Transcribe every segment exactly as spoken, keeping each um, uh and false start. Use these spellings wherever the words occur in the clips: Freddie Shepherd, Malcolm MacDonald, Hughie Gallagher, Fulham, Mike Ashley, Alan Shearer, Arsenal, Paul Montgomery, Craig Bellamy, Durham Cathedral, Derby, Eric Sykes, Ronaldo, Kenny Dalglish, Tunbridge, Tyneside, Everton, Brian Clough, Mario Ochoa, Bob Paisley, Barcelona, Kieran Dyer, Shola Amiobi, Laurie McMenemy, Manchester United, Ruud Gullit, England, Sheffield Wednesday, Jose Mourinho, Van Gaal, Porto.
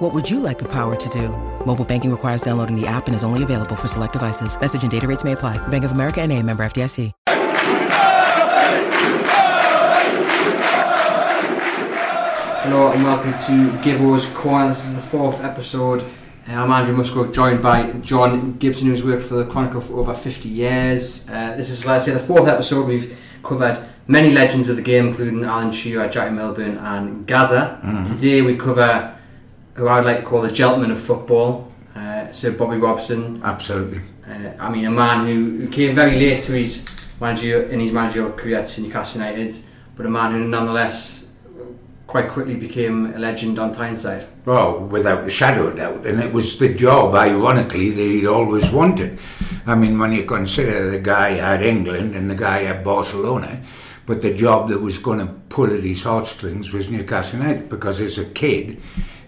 What would you like the power to do? Mobile banking requires downloading the app and is only available for select devices. Message and data rates may apply. Bank of America N A, member F D I C. Hello and welcome to Gibbo's Corner. This is the fourth episode. I'm Andrew Musgrove, joined by John Gibson, who's worked for the Chronicle for over fifty years. Uh, this is, let's say, the fourth episode. We've covered many legends of the game, including Alan Shearer, Jackie Milburn and Gazza. Mm-hmm. Today we cover who I would like to call the gentleman of football, uh, Sir Bobby Robson. Absolutely. Uh, I mean, a man who, who came very late to his manager, in his managerial career at Newcastle United, but a man who nonetheless quite quickly became a legend on Tyneside. Well, without a shadow of doubt, and it was the job, ironically, that he'd always wanted. I mean, when you consider the guy at England and the guy at Barcelona, but the job that was going to pull at his heartstrings was Newcastle United, because as a kid,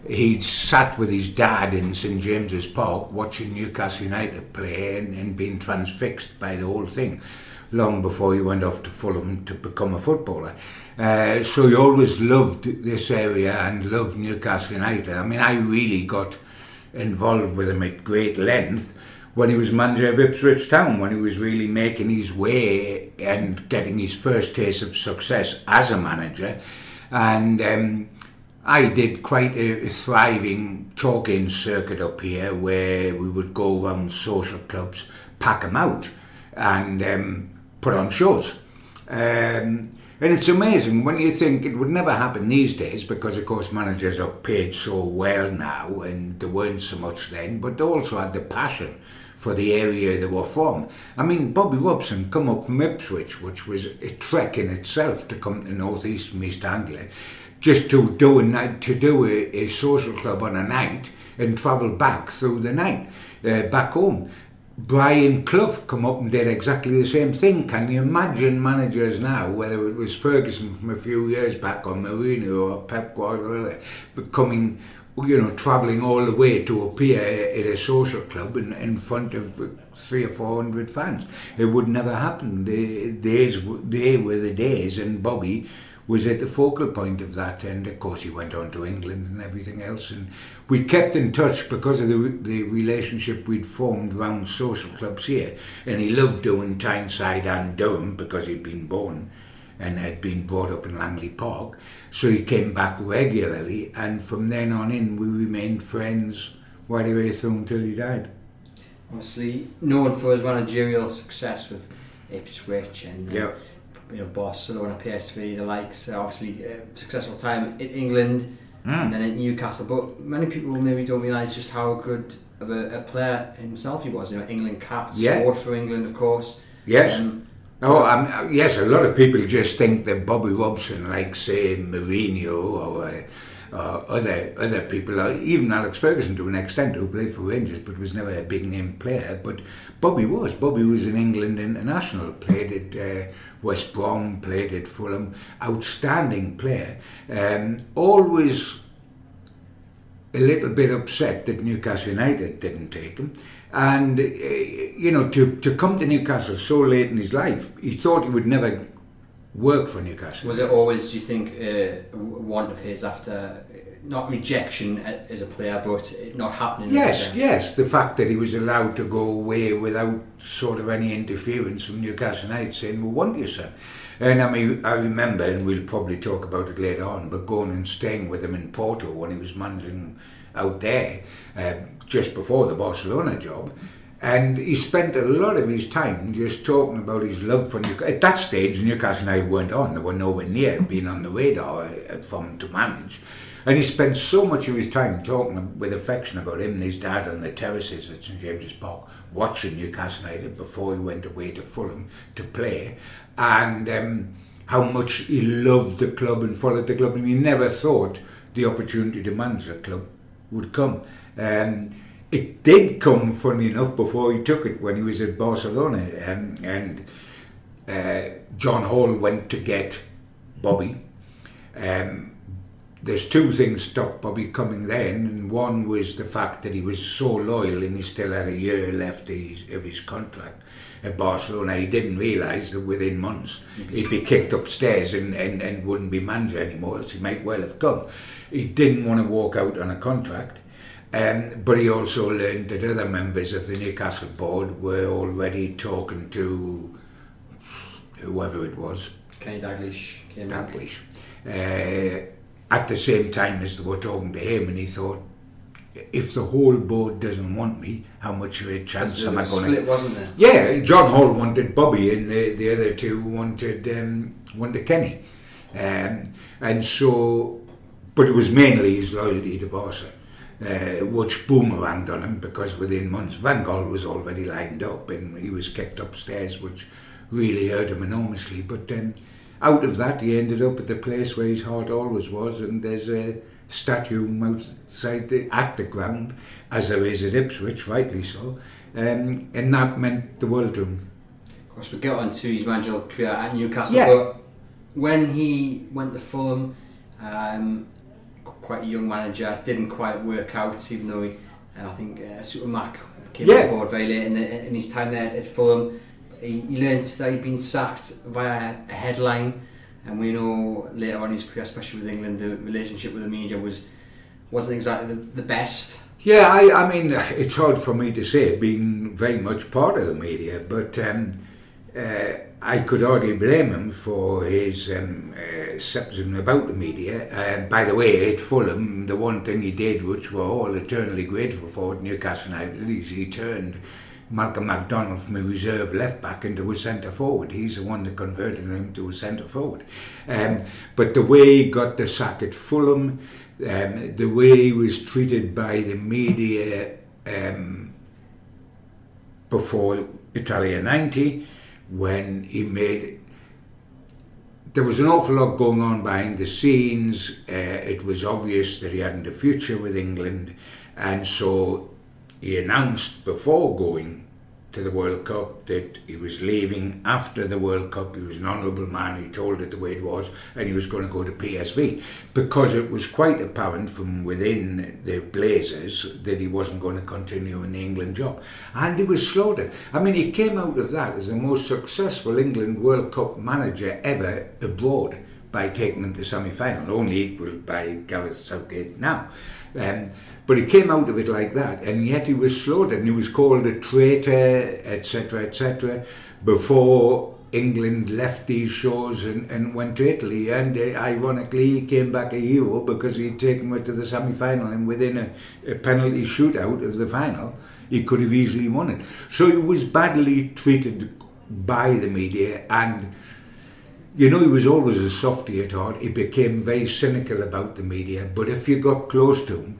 he'd sat with his dad in St James's Park watching Newcastle United play and, and being transfixed by the whole thing, long before he went off to Fulham to become a footballer. Uh, so he always loved this area and loved Newcastle United. I mean, I really got involved with him at great length when he was manager of Ipswich Town, when he was really making his way and getting his first taste of success as a manager. And um, I did quite a thriving talking circuit up here where we would go around social clubs, pack them out and um, put on shows. Um, And it's amazing when you think it would never happen these days, because of course managers are paid so well now, and they weren't so much then, but they also had the passion for the area they were from. I mean, Bobby Robson come up from Ipswich, which was a trek in itself to come to North East from East Anglia, just to do a night, to do a, a social club on a night and travel back through the night, uh, back home. Brian Clough come up and did exactly the same thing. Can you imagine managers now, whether it was Ferguson from a few years back or Mourinho or Pep Guardiola, coming, you know, travelling all the way to appear at a social club in, in front of three or four hundred fans? It would never happen. The days, they were the days, and Bobby was at the focal point of that, and of course he went on to England and everything else, and we kept in touch because of the re- the relationship we'd formed round social clubs here, and he loved doing Tyneside and Durham because he'd been born and had been brought up in Langley Park, so he came back regularly, and from then on in we remained friends right away through until he died. Obviously known for his managerial success with Ipswich and uh, yeah. you know, Barcelona, P S V, the likes, uh, obviously uh, successful time in England mm. and then at Newcastle, but many people maybe don't realise just how good of a, a player himself he was. You know, England capped, yeah. scored for England, of course. Yes. Um, oh, um, yes, a lot of people just think that Bobby Robson, like say Mourinho or uh, uh, other other people, or even Alex Ferguson to an extent, who played for Rangers but was never a big name player, but Bobby was. Bobby was an England international, played at uh, West Brom, played at Fulham, outstanding player. Um, always a little bit upset that Newcastle United didn't take him. And, uh, you know, to, to come to Newcastle so late in his life, he thought he would never work for Newcastle. Was it always, do you think, uh, a want of his after, not rejection as a player, but it not happening? Yes, yes. The fact that he was allowed to go away without sort of any interference from Newcastle United saying, we want you, son. And I mean, I remember, and we'll probably talk about it later on, but going and staying with him in Porto when he was managing out there, uh, just before the Barcelona job. And he spent a lot of his time just talking about his love for Newcastle. At that stage, Newcastle United weren't on. They were nowhere near being on the radar for him to manage. And he spent so much of his time talking with affection about him and his dad on the terraces at St James's Park, watching Newcastle United before he went away to Fulham to play. And um, how much he loved the club and followed the club. And he never thought the opportunity to manage the club would come. Um, It did come, funny enough, before he took it when he was at Barcelona, um, and uh, John Hall went to get Bobby. Um, there's two things stopped Bobby coming then, and one was the fact that he was so loyal and he still had a year left his, of his contract at Barcelona. He didn't realise that within months he'd be kicked upstairs and, and, and wouldn't be manager anymore, else he might well have come. He didn't want to walk out on a contract, um, but he also learned that other members of the Newcastle board were already talking to whoever it was. Kenny Dalglish. Dalglish. Uh, at the same time as they were talking to him, and he thought, if the whole board doesn't want me, how much of a chance am I going to... There was a split, wasn't there? Yeah, John Hall wanted Bobby and the, the other two wanted um, wanted Kenny. Um, and so, but it was mainly his loyalty to Barca, uh, which boomeranged on him, because within months Van Gaal was already lined up and he was kept upstairs, which really hurt him enormously. But then, um, out of that, he ended up at the place where his heart always was, and there's a statue outside the, at the ground, as there is at Ipswich, rightly so, um, and that meant the world to him. Of course, we get on to his managerial career at Newcastle, yeah. But when he went to Fulham, um, quite a young manager, didn't quite work out, even though he, uh, I think uh, Supermac came yeah. on board very late in, the, in his time there at Fulham. He, he learned that he'd been sacked via a headline. And we know later on in his career, especially with England, the relationship with the media was, wasn't exactly the, the best. Yeah, I, I mean, it's hard for me to say, being very much part of the media, but um, uh, I could hardly blame him for his um, uh, skepticism about the media. Uh, by the way, at Fulham, the one thing he did, which we're all eternally grateful for at Newcastle United, is he turned Malcolm MacDonald from a reserve left-back into a centre-forward. He's the one that converted him to a centre-forward. Um, but the way he got the sack at Fulham, um, the way he was treated by the media um, before Italia ninety, when he made... There was an awful lot going on behind the scenes. Uh, it was obvious that he hadn't a future with England, and so he announced before going to the World Cup that he was leaving after the World Cup. He was an honourable man, he told it the way it was, and he was going to go to P S V, because it was quite apparent from within the Blazers that he wasn't going to continue in the England job. And he was slaughtered. I mean, he came out of that as the most successful England World Cup manager ever abroad, by taking them to semi-final, only equalled by Gareth Southgate now. Um, But he came out of it like that, and yet he was slaughtered, and he was called a traitor, et cetera, et cetera, before England left these shores and, and went to Italy. And uh, ironically, he came back a hero, because he'd taken her to the semi-final, and within a, a penalty shootout of the final, he could have easily won it. So he was badly treated by the media, and you know, he was always a softy at heart. He became very cynical about the media, but if you got close to him,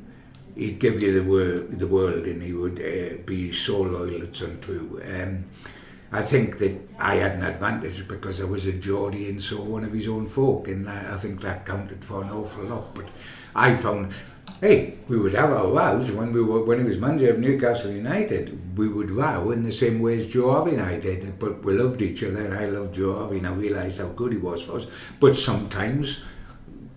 he'd give you the, wor the world, and he would uh, be so loyal, it's untrue. Um, I think that I had an advantage because I was a Geordie and so one of his own folk, and I, I think that counted for an awful lot. But I found, hey, we would have our rows when we were, when he was manager of Newcastle United. We would row in the same way as Joe Harvey and I did, but we loved each other, and I loved Joe Harvey, and I realised how good he was for us. But sometimes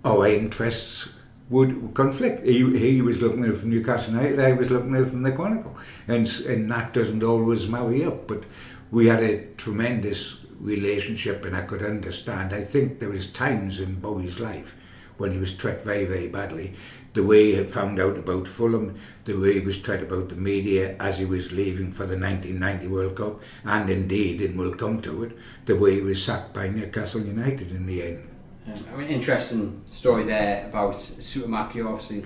our interests would conflict. He, he was looking at it from Newcastle United, I was looking at it from the Chronicle, and and that doesn't always marry up. But we had a tremendous relationship, and I could understand. I think there was times in Bobby's life when he was treated very, very badly. The way he found out about Fulham, the way he was treated about the media as he was leaving for the nineteen ninety World Cup, and indeed, and we'll come to it, the way he was sacked by Newcastle United in the end. Um, I mean, interesting story there about Supermac. You're obviously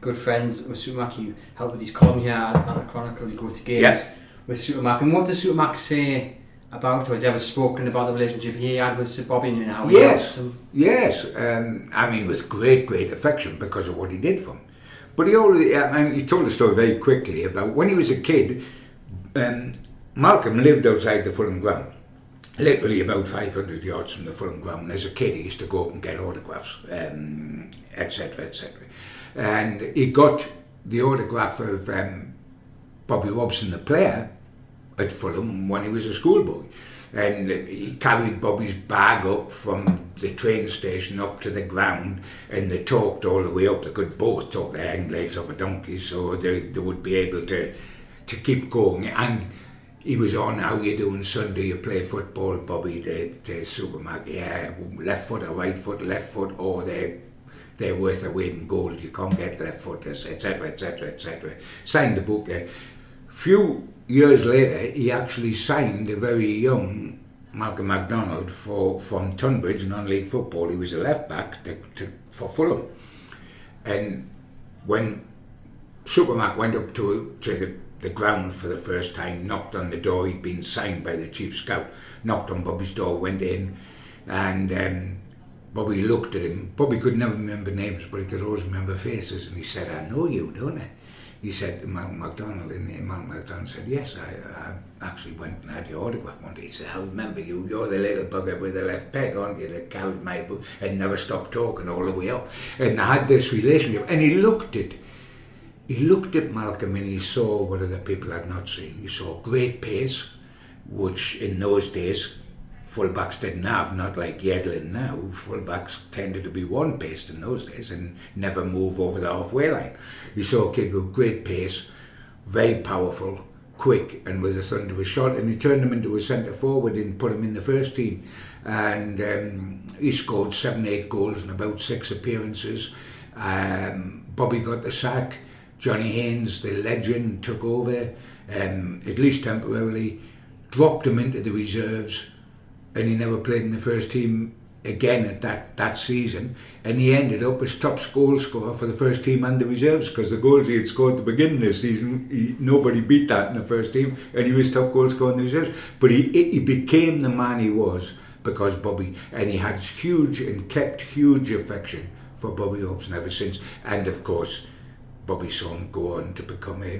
good friends with Supermac. You help with his column here at, at the Chronicle. You go to games yep. with Supermac. And what does Supermac say about, or has he ever spoken about the relationship he had with Sir Bobby and how he yes. helped him? Yes, um, I mean, with great, great affection because of what he did for him. But he already, I mean, he told a story very quickly about when he was a kid. um, Malcolm lived outside the Fulham ground, literally about five hundred yards from the Fulham ground. As a kid, he used to go up and get autographs, um, et cetera, et cetera. And he got the autograph of um, Bobby Robson, the player, at Fulham when he was a schoolboy. and he carried Bobby's bag up from the train station up to the ground, and they talked all the way up. They could both talk their hind legs off a donkey, so they, they would be able to to keep going. And he was on, how you doing Sunday, you play football, Bobby, the, the supermarket, yeah, left foot or right foot, left foot, or they're, they're worth a weight in gold, you can't get left footers, et cetera, et cetera, et cetera. Signed the book. A few years later, he actually signed a very young Malcolm MacDonald for, from Tunbridge, non-league football. He was a left-back to, to, for Fulham. And when Supermac went up to, to the the ground for the first time, knocked on the door, he'd been signed by the chief scout, knocked on Bobby's door, went in, and um, Bobby looked at him. Bobby could never remember names, but he could always remember faces, and he said, I know you, don't I? He said to Malcolm MacDonald, and Malcolm MacDonald said, yes, I, I actually went and had your autograph one day. He said, I remember you, you're the little bugger with the left peg, aren't you, that carried my book and never stopped talking all the way up. And I had this relationship, and he looked at He looked at Malcolm and he saw what other people had not seen. He saw great pace, which in those days fullbacks didn't have, not like Yedlin now. Fullbacks tended to be one-paced in those days and never move over the halfway line. He saw a kid with great pace, very powerful, quick, and with a thunderous shot, and he turned him into a centre forward and put him in the first team. And um, he scored seven, eight goals in about six appearances. Um, Bobby got the sack. Johnny Haynes, the legend, took over, um, at least temporarily, dropped him into the reserves, and he never played in the first team again at that, that season. And he ended up as top goal scorer for the first team and the reserves, because the goals he had scored at the beginning of the season, he, nobody beat that in the first team, and he was top goal scorer in the reserves. But he, he became the man he was because Bobby, and he had huge and kept huge affection for Bobby Robson ever since. And of course, Bobby saw him go on to become a,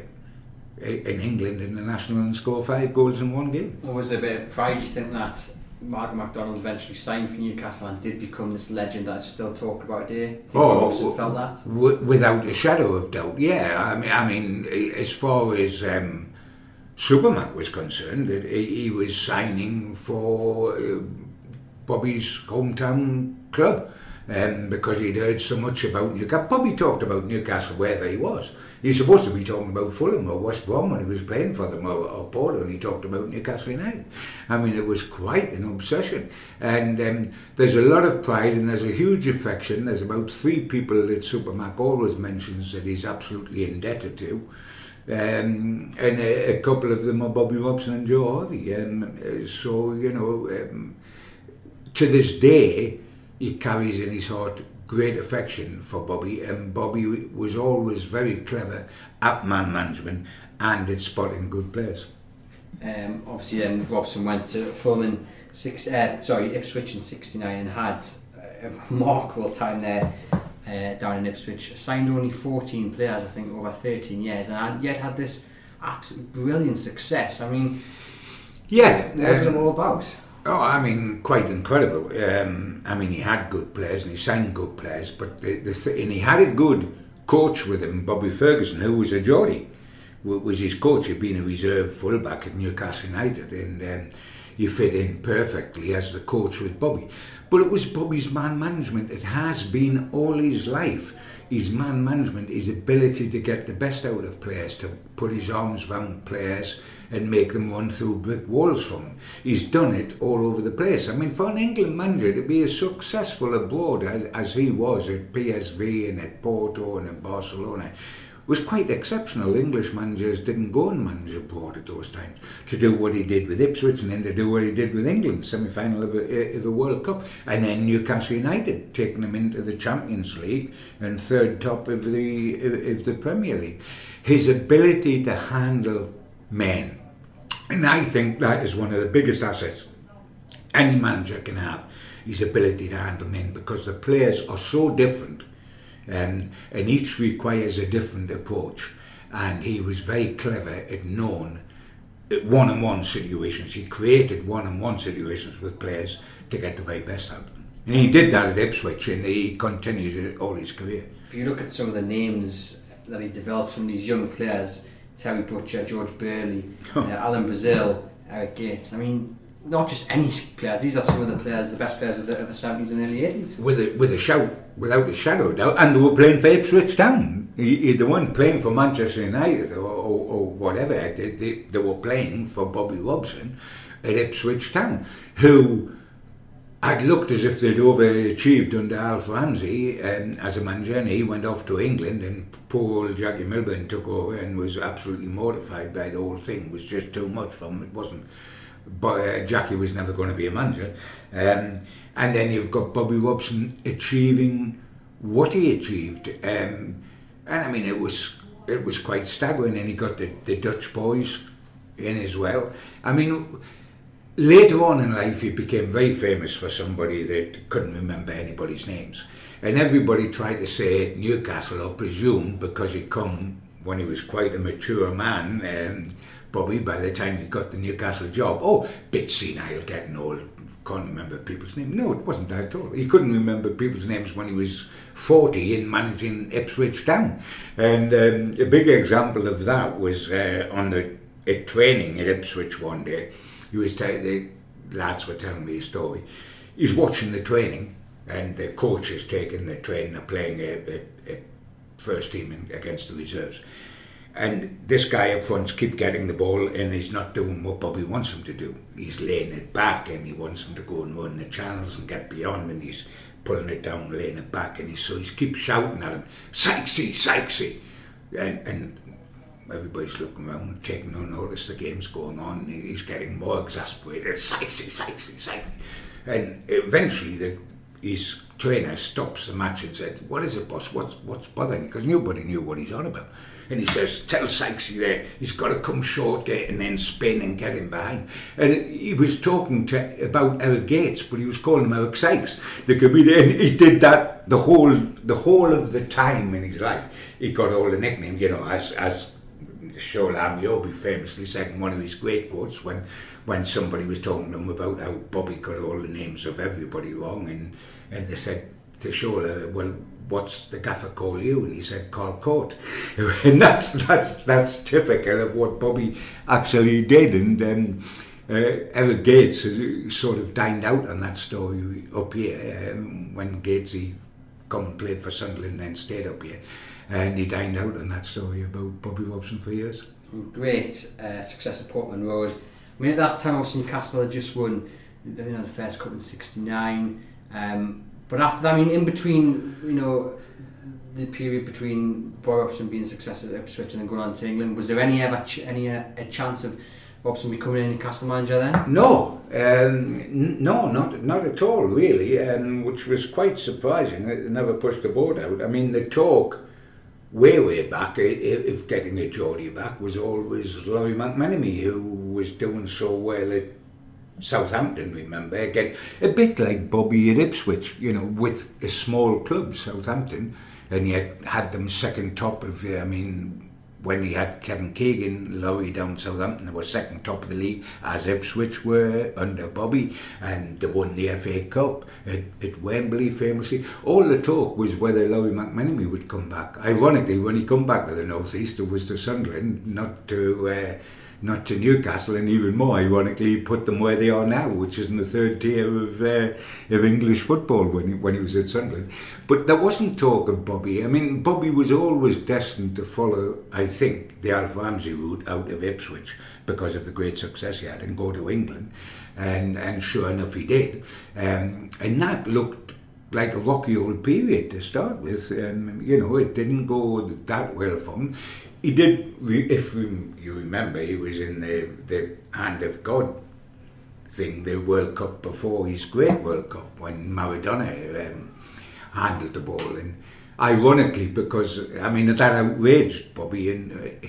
a, an England international and score five goals in one game. Well, was there a bit of pride, do you think, that Malcolm MacDonald eventually signed for Newcastle and did become this legend that is still talked about today? Oh, w- felt that? W- without a shadow of doubt, yeah. I mean, I mean as far as um, Supermac was concerned, that he was signing for uh, Bobby's hometown club. Um, because he'd heard so much about Newcastle. Bobby talked about Newcastle wherever he was. He's supposed to be talking about Fulham or West Brom when he was playing for them, or, or Porto, and he talked about Newcastle United. I mean, it was quite an obsession. And um, there's a lot of pride and there's a huge affection. There's about three people that Supermac always mentions that he's absolutely indebted to. Um, and a, a couple of them are Bobby Robson and Joe Harvey. Um, so, you know, um, to this day, he carries in his heart great affection for Bobby, and Bobby was always very clever at man management and at spotting good players. Um, obviously, um, Robson went to Fulham in six, uh, sorry, Ipswich in sixty-nine and had a remarkable time there uh, down in Ipswich. Signed only fourteen players, I think, over thirteen years, and yet had this absolute brilliant success. I mean, yeah, what was um, it all about? Oh, I mean, quite incredible. Um, I mean, he had good players and he signed good players, but the, the th- and he had a good coach with him, Bobby Ferguson, who was a Geordie, w- was his coach. He'd been a reserve fullback at Newcastle United, and um, he fit in perfectly as the coach with Bobby. But it was Bobby's man management. It has been all his life. His man management, his ability to get the best out of players, to put his arms round players and make them run through brick walls from him. He's done it all over the place. I mean, for an England manager to be as successful abroad as, as he was at P S V and at Porto and at Barcelona was quite exceptional. English managers didn't go and manage abroad at those times, to do what he did with Ipswich and then to do what he did with England, semi-final of a, of a World Cup, and then Newcastle United taking them into the Champions League and third top of the of the Premier League. His ability to handle men, and I think that is one of the biggest assets any manager can have, his ability to handle men, because the players are so different. Um, and each requires a different approach, and he was very clever at knowing one-on-one situations. He created one-on-one situations with players to get the very best out of them, and he did that at Ipswich, and he continued it all his career. If you look at some of the names that he developed, some of these young players, Terry Butcher, George Burley, oh. uh, Alan Brazil, Eric Gates, I mean, not just any players, these are some of the players, the best players of the, of the seventies and early eighties. With a, with a shout, without a shadow of doubt, and they were playing for Ipswich Town. He, he, they weren't playing for Manchester United or, or, or whatever, they, they, they were playing for Bobby Robson at Ipswich Town, who had looked as if they'd overachieved under Alf Ramsey um, as a manager, and he went off to England, and poor old Jackie Milburn took over and was absolutely mortified by the whole thing. It was just too much for him. It wasn't. But uh, Jackie was never going to be a manager. Um, and then you've got Bobby Robson achieving what he achieved. Um, and I mean, it was it was quite staggering. And he got the, the Dutch boys in as well. I mean, later on in life, he became very famous for somebody that couldn't remember anybody's names. And everybody tried to say Newcastle, or presumed, because he'd come when he was quite a mature man, um, Bobby, by the time he got the Newcastle job. Oh, bit senile, getting old, can't remember people's names. No, it wasn't that at all. He couldn't remember people's names when he was forty in managing Ipswich Town. And um, a big example of that was uh, on the at training at Ipswich one day. He was telling, the lads were telling me a story. He's watching the training, and the coach is taking the train, they're playing a, a, a first team in, against the reserves. And this guy up front's keep getting the ball, and he's not doing what Bobby wants him to do. He's laying it back, and he wants him to go and run the channels and get beyond, and he's pulling it down, laying it back, and he's, so he keeps shouting at him, "Sykesy, Sykesy!" And, and everybody's looking around, taking no notice, the game's going on, and he's getting more exasperated, "Sykesy, Sykesy, Sykesy!" And eventually the, his trainer stops the match and said, "What is it, boss? What's, what's bothering you?" Because nobody knew what he's on about. And he says, "Tell Sykesy there, he's got to come short there and then spin and get him behind." And he was talking to, about Eric Gates, but he was calling him Eric Sykes. There could be, and he did that the whole the whole of the time in his life. He got all the nicknames, you know, as as Shola Amiobi famously said in one of his great quotes when when somebody was talking to him about how Bobby got all the names of everybody wrong, and and they said to Shola, "Well, what's the gaffer call you?" And he said, "Carl Court." And that's that's that's typical of what Bobby actually did. And um, uh, Eric Gates sort of dined out on that story up here um, when Gatesy come and played for Sunderland and then stayed up here, and he dined out on that story about Bobby Robson for years. Great uh, success at Portman Road. I mean, at that time, obviously Newcastle had just won, you know, the first cup in sixty-nine. Um, But after that, I mean, in between, you know, the period between Bobby Robson being successful at Ipswich and then going on to England, was there any ever ch- any uh, a chance of Robson becoming a Newcastle manager then? No, um, n- no, not not at all, really, um, which was quite surprising that they never pushed the board out. I mean, the talk way, way back of getting a Geordie back was always Laurie McMenemy, who was doing so well at Southampton, remember, again, a bit like Bobby at Ipswich, you know, with a small club, Southampton, and yet had them second top of, I mean, when he had Kevin Keegan, Laurie down Southampton, they were second top of the league, as Ipswich were under Bobby, and they won the F A Cup at, at Wembley, famously. All the talk was whether Laurie McMenemy would come back. Ironically, when he come back to the North East, it was to Sunderland, not to... Uh, not to Newcastle, and even more ironically put them where they are now, which is in the third tier of uh, of English football when he, when he was at Sunderland. But there wasn't talk of Bobby. I mean, Bobby was always destined to follow, I think, the Alf Ramsey route out of Ipswich because of the great success he had, and go to England, and, and sure enough he did. Um, and that looked like a rocky old period to start with. Um, you know, it didn't go that well for him. He did, if you remember, he was in the, the hand of God thing, the World Cup before his great World Cup, when Maradona um, handled the ball. And ironically, because, I mean, that outraged Bobby. And uh,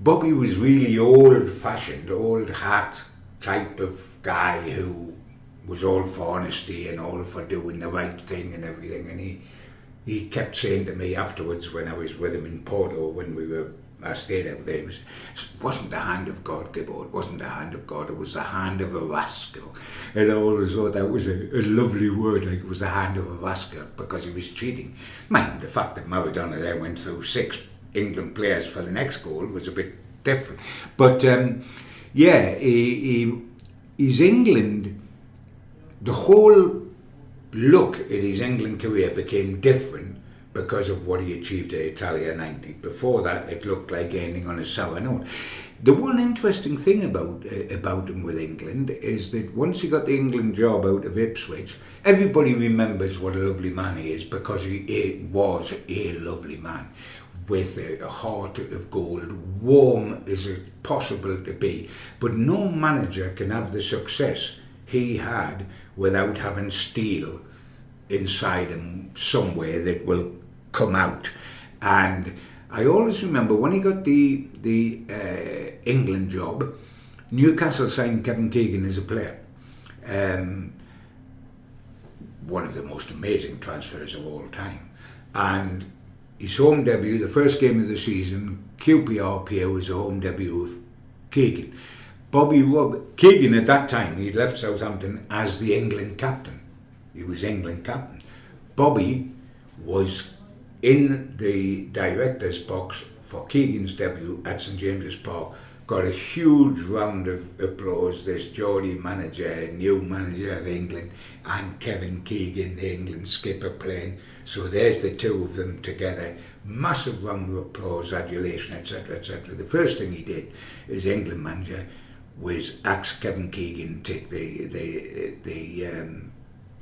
Bobby was really old-fashioned, old-hat type of guy who was all for honesty and all for doing the right thing and everything. And he, he kept saying to me afterwards when I was with him in Porto, when we were I stayed out there. It, was, it wasn't the hand of God, Gibbo. It wasn't the hand of God. It was the hand of a rascal. And I always thought that was a, a lovely word, like it was the hand of a rascal, because he was cheating. Mind the fact that Maradona then went through six England players for the next goal was a bit different. But um, yeah, he, he his England, the whole look at his England career became different because of what he achieved at Italia ninety. Before that, it looked like ending on a sour note. The one interesting thing about uh, about him with England is that once he got the England job out of Ipswich, everybody remembers what a lovely man he is, because he, he was a lovely man with a, a heart of gold, warm as it possible to be. But no manager can have the success he had without having steel inside him somewhere that will come out. And I always remember when he got the the uh, England job, Newcastle signed Kevin Keegan as a player. Um, one of the most amazing transfers of all time. And his home debut, the first game of the season, Q P R P A was a home debut of Keegan. Bobby Rob Keegan at that time, he left Southampton as the England captain. He was England captain. Bobby was in the director's box for Keegan's debut at St James's Park, got a huge round of applause. This Geordie manager, new manager of England, and Kevin Keegan, the England skipper, playing. So there's the two of them together. Massive round of applause, adulation, et cetera, et cetera. The first thing he did as England manager was ask Kevin Keegan to take the the the. Um,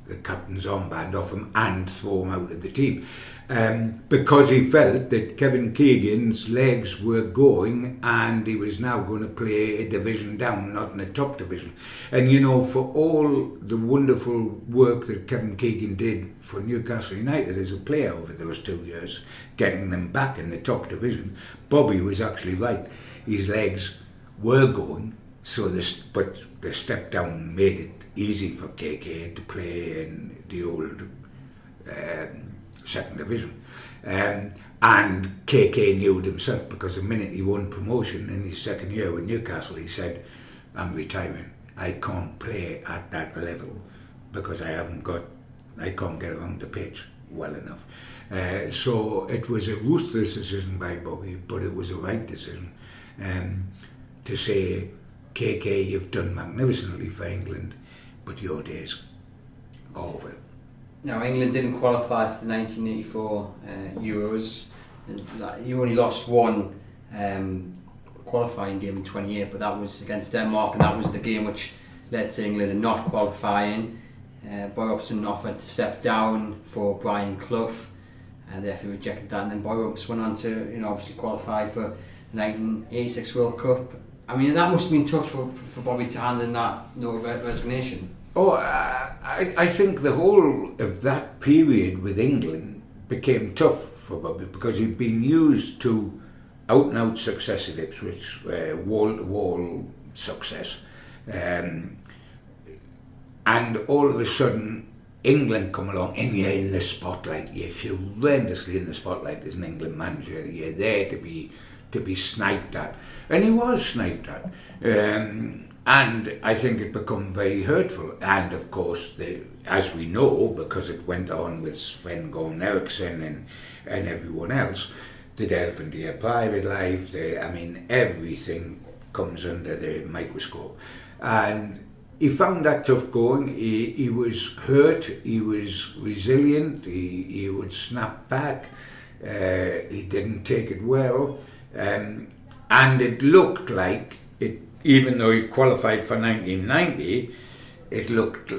the captain's armband off him and throw him out of the team, um, because he felt that Kevin Keegan's legs were going and he was now going to play a division down, not in the top division. And you know, for all the wonderful work that Kevin Keegan did for Newcastle United as a player over those two years, getting them back in the top division, Bobby was actually right. His legs were going, so this, but the step down made it easy for K K to play in the old um, second division. Um, and K K knew it himself, because the minute he won promotion in his second year with Newcastle, he said, "I'm retiring. I can't play at that level because I haven't got, I can't get around the pitch well enough." Uh, so it was a ruthless decision by Bobby, but it was a right decision um, to say, "K K, you've done magnificently for England, but your days are over." Now, England didn't qualify for the nineteen eighty-four uh, Euros. You only lost one um, qualifying game in twenty-eight, but that was against Denmark, and that was the game which led to England not qualifying. Uh, Bobby Robson offered to step down for Brian Clough, and therefore rejected that. And then Bobby Robson went on to, you know, obviously qualify for the nineteen eighty-six World Cup. I mean, that must have been tough for, for Bobby to hand in that no resignation. Oh, uh, I, I think the whole of that period with England became tough for Bobby, because he'd been used to out-and-out success at Ipswich, uh, wall-to-wall success. Um, and all of a sudden, England come along and you're in the spotlight. You're horrendously in the spotlight as an England manager. You're there to be... to be sniped at, and he was sniped at, um, and I think it became very hurtful. And of course, the, as we know, because it went on with Sven Goran Eriksson and and everyone else, the delve into their private life, the, I mean, everything comes under the microscope, and he found that tough going. He he was hurt. He was resilient. He he would snap back. Uh, he didn't take it well. Um, and it looked like, it, even though he qualified for nineteen ninety, it looked,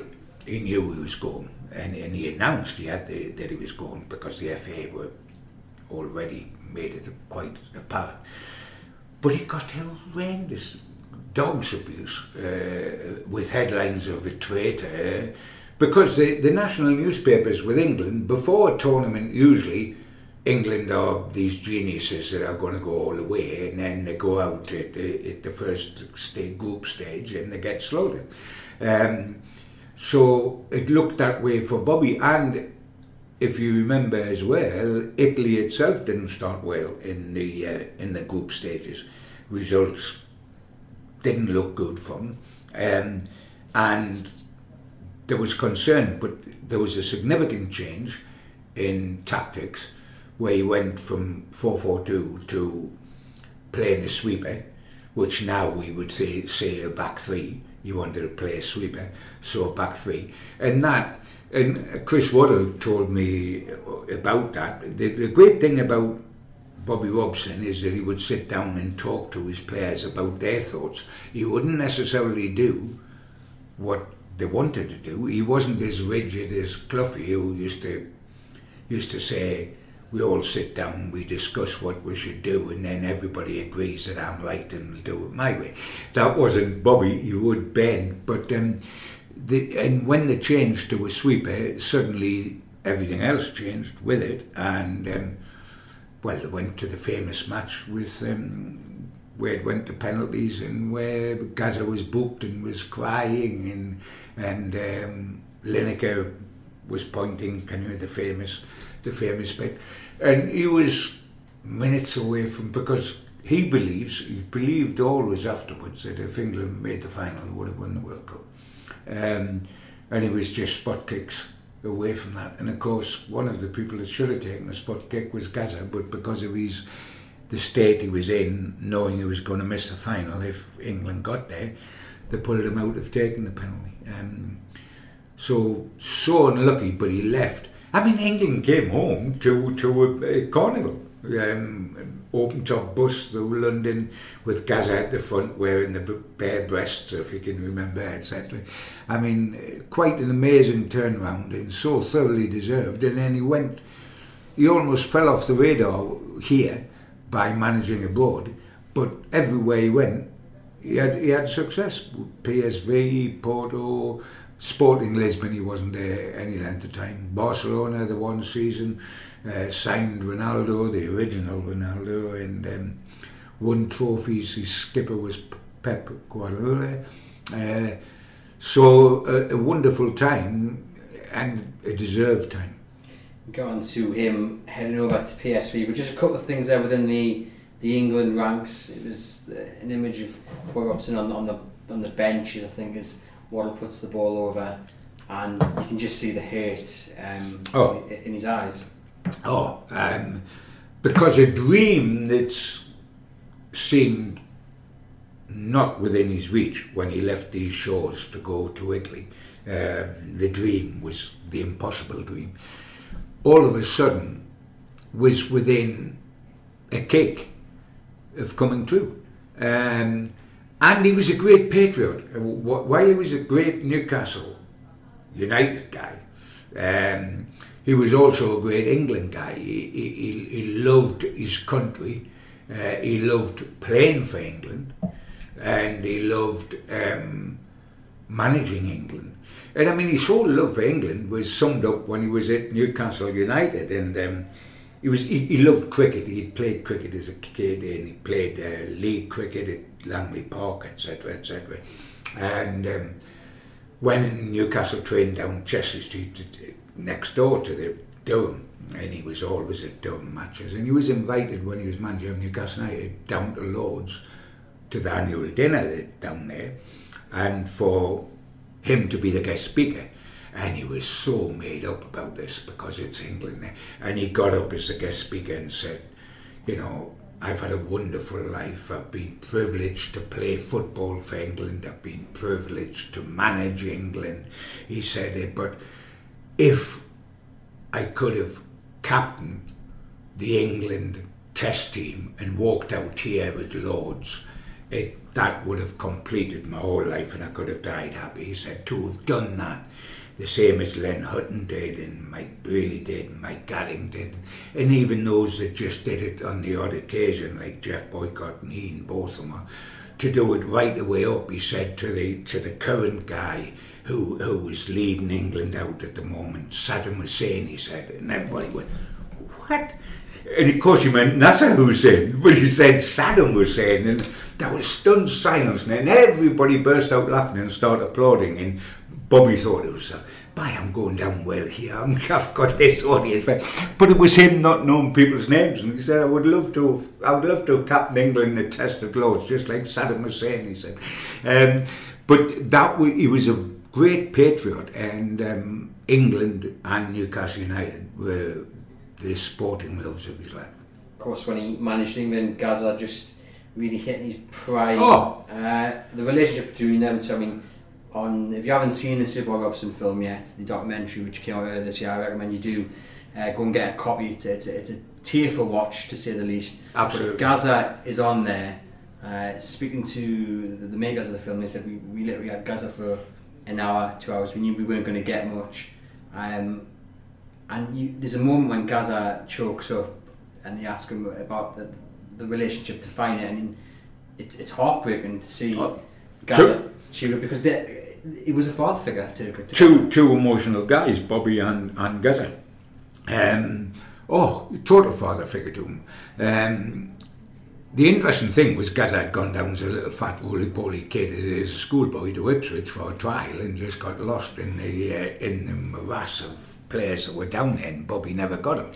he knew he was gone, and, and he announced he had the, that he was gone, because the F A were already made it quite apparent. But he got horrendous dog's abuse uh, with headlines of a traitor, because the, the national newspapers with England, before a tournament usually, England are these geniuses that are going to go all the way, and then they go out at the, at the first stage, group stage, and they get slaughtered. Um, so it looked that way for Bobby, and if you remember as well, Italy itself didn't start well in the uh, in the group stages. Results didn't look good for them, um, and there was concern, but there was a significant change in tactics, where he went from four four two to playing a sweeper, which now we would say, say a back three, You wanted to play a sweeper, so back three. And that, and Chris Waddle told me about that. The, the great thing about Bobby Robson is that he would sit down and talk to his players about their thoughts. He wouldn't necessarily do what they wanted to do. He wasn't as rigid as Clough, who used to used to say, we all sit down, we discuss what we should do, and then everybody agrees that I'm right and will do it my way. That wasn't Bobby, he would bend. But um, the, and when they changed to a sweeper, suddenly everything else changed with it. And, um, well, they went to the famous match with um, where it went to penalties and where Gazza was booked and was crying, and, and um, Lineker was pointing, can you hear the famous... the famous bit, and he was minutes away from, because he believes, he believed always afterwards that if England made the final, they would have won the World Cup. Um, and he was just spot kicks away from that. And of course, one of the people that should have taken the spot kick was Gazza, but because of his, the state he was in, knowing he was going to miss the final if England got there, they pulled him out of taking the penalty. Um, so, so unlucky, but he left. I mean, England came home to, to a, a carnival, um, open-top bus through London with Gazza at the front wearing the bare breasts, if you can remember, et cetera. I mean, quite an amazing turnaround and so thoroughly deserved. And then he went, he almost fell off the radar here by managing abroad, but everywhere he went, he had, he had success. P S V, Porto, Sporting Lisbon, he wasn't there any length of time. Barcelona, the one season, uh, signed Ronaldo, the original Ronaldo, and um, won trophies. His skipper was Pep Guardiola. Uh, so a, a wonderful time and a deserved time. Go on to him heading over to P S V, but just a couple of things there within the the England ranks. It was an image of Robson on, on the on the bench, I think is. Waddle puts the ball over, and you can just see the hurt um, oh. in his eyes. Oh, um, because a dream that's seemed not within his reach when he left these shores to go to Italy, uh, the dream was the impossible dream, all of a sudden was within a cake of coming true. Um, And he was a great patriot. While he was a great Newcastle United guy, um, he was also a great England guy. He, he, he loved his country, uh, he loved playing for England, and he loved um, managing England. And I mean, his whole love for England was summed up when he was at Newcastle United. And um, he, was, he, he loved cricket. He played cricket as a kid, and he played uh, league cricket at Langley Park, etc, et cetera. And um, when Newcastle trained down Chester Street next door to the Durham, and he was always at Durham matches, and he was invited when he was manager of Newcastle United down to Lord's to the annual dinner down there, and for him to be the guest speaker. And he was so made up about this because it's England, and he got up as the guest speaker and said, you know, I've had a wonderful life, I've been privileged to play football for England, I've been privileged to manage England, he said it, but if I could have captained the England test team and walked out here at Lord's, it, that would have completed my whole life and I could have died happy. He said, to have done that, the same as Len Hutton did, and Mike Brealey did, and Mike Gadding did, and even those that just did it on the odd occasion, like Jeff Boycott and Ian Botham, to do it right the way up, he said to the to the current guy who who was leading England out at the moment, Saddam Hussein, he said, and everybody went, what? And of course he meant Nasser Hussein, but he said Saddam Hussein, and there was stunned silence, and then everybody burst out laughing and started applauding, and Bobby thought to himself, "By, I'm going down well here. I'm, I've got this audience." But it was him not knowing people's names, and he said, "I would love to. Have, I would love to have captain England in a test of Lord's, just like Saddam Hussein." He said, um, "But that was, he was a great patriot, and um, England and Newcastle United were the sporting loves of his life." Of course, when he managed England, Gazza just really hit his pride. Oh. Uh, the relationship between them. So I mean. on, if you haven't seen the Sir Bob Robson film yet, the documentary which came out earlier this year, I recommend you do uh, go and get a copy. It's, it's, it's a tearful watch, to say the least. Absolutely. But Gaza is on there. Uh, speaking to the, the makers of the film, they said we, we literally had Gaza for an hour, two hours. We knew we weren't going to get much. Um, and you, there's a moment when Gaza chokes up and they ask him about the, the relationship to Feyenoord. I mean, it, it's heartbreaking to see oh, Gaza cheer up, because they, it was a father figure to, to two them. Two emotional guys, Bobby and, and Gaza. Um, oh, total father figure to him. Um, The interesting thing was Gaza had gone down as a little fat roly-poly kid as a schoolboy to Ipswich for a trial and just got lost in the uh, in the morass of players that were down there, and Bobby never got him.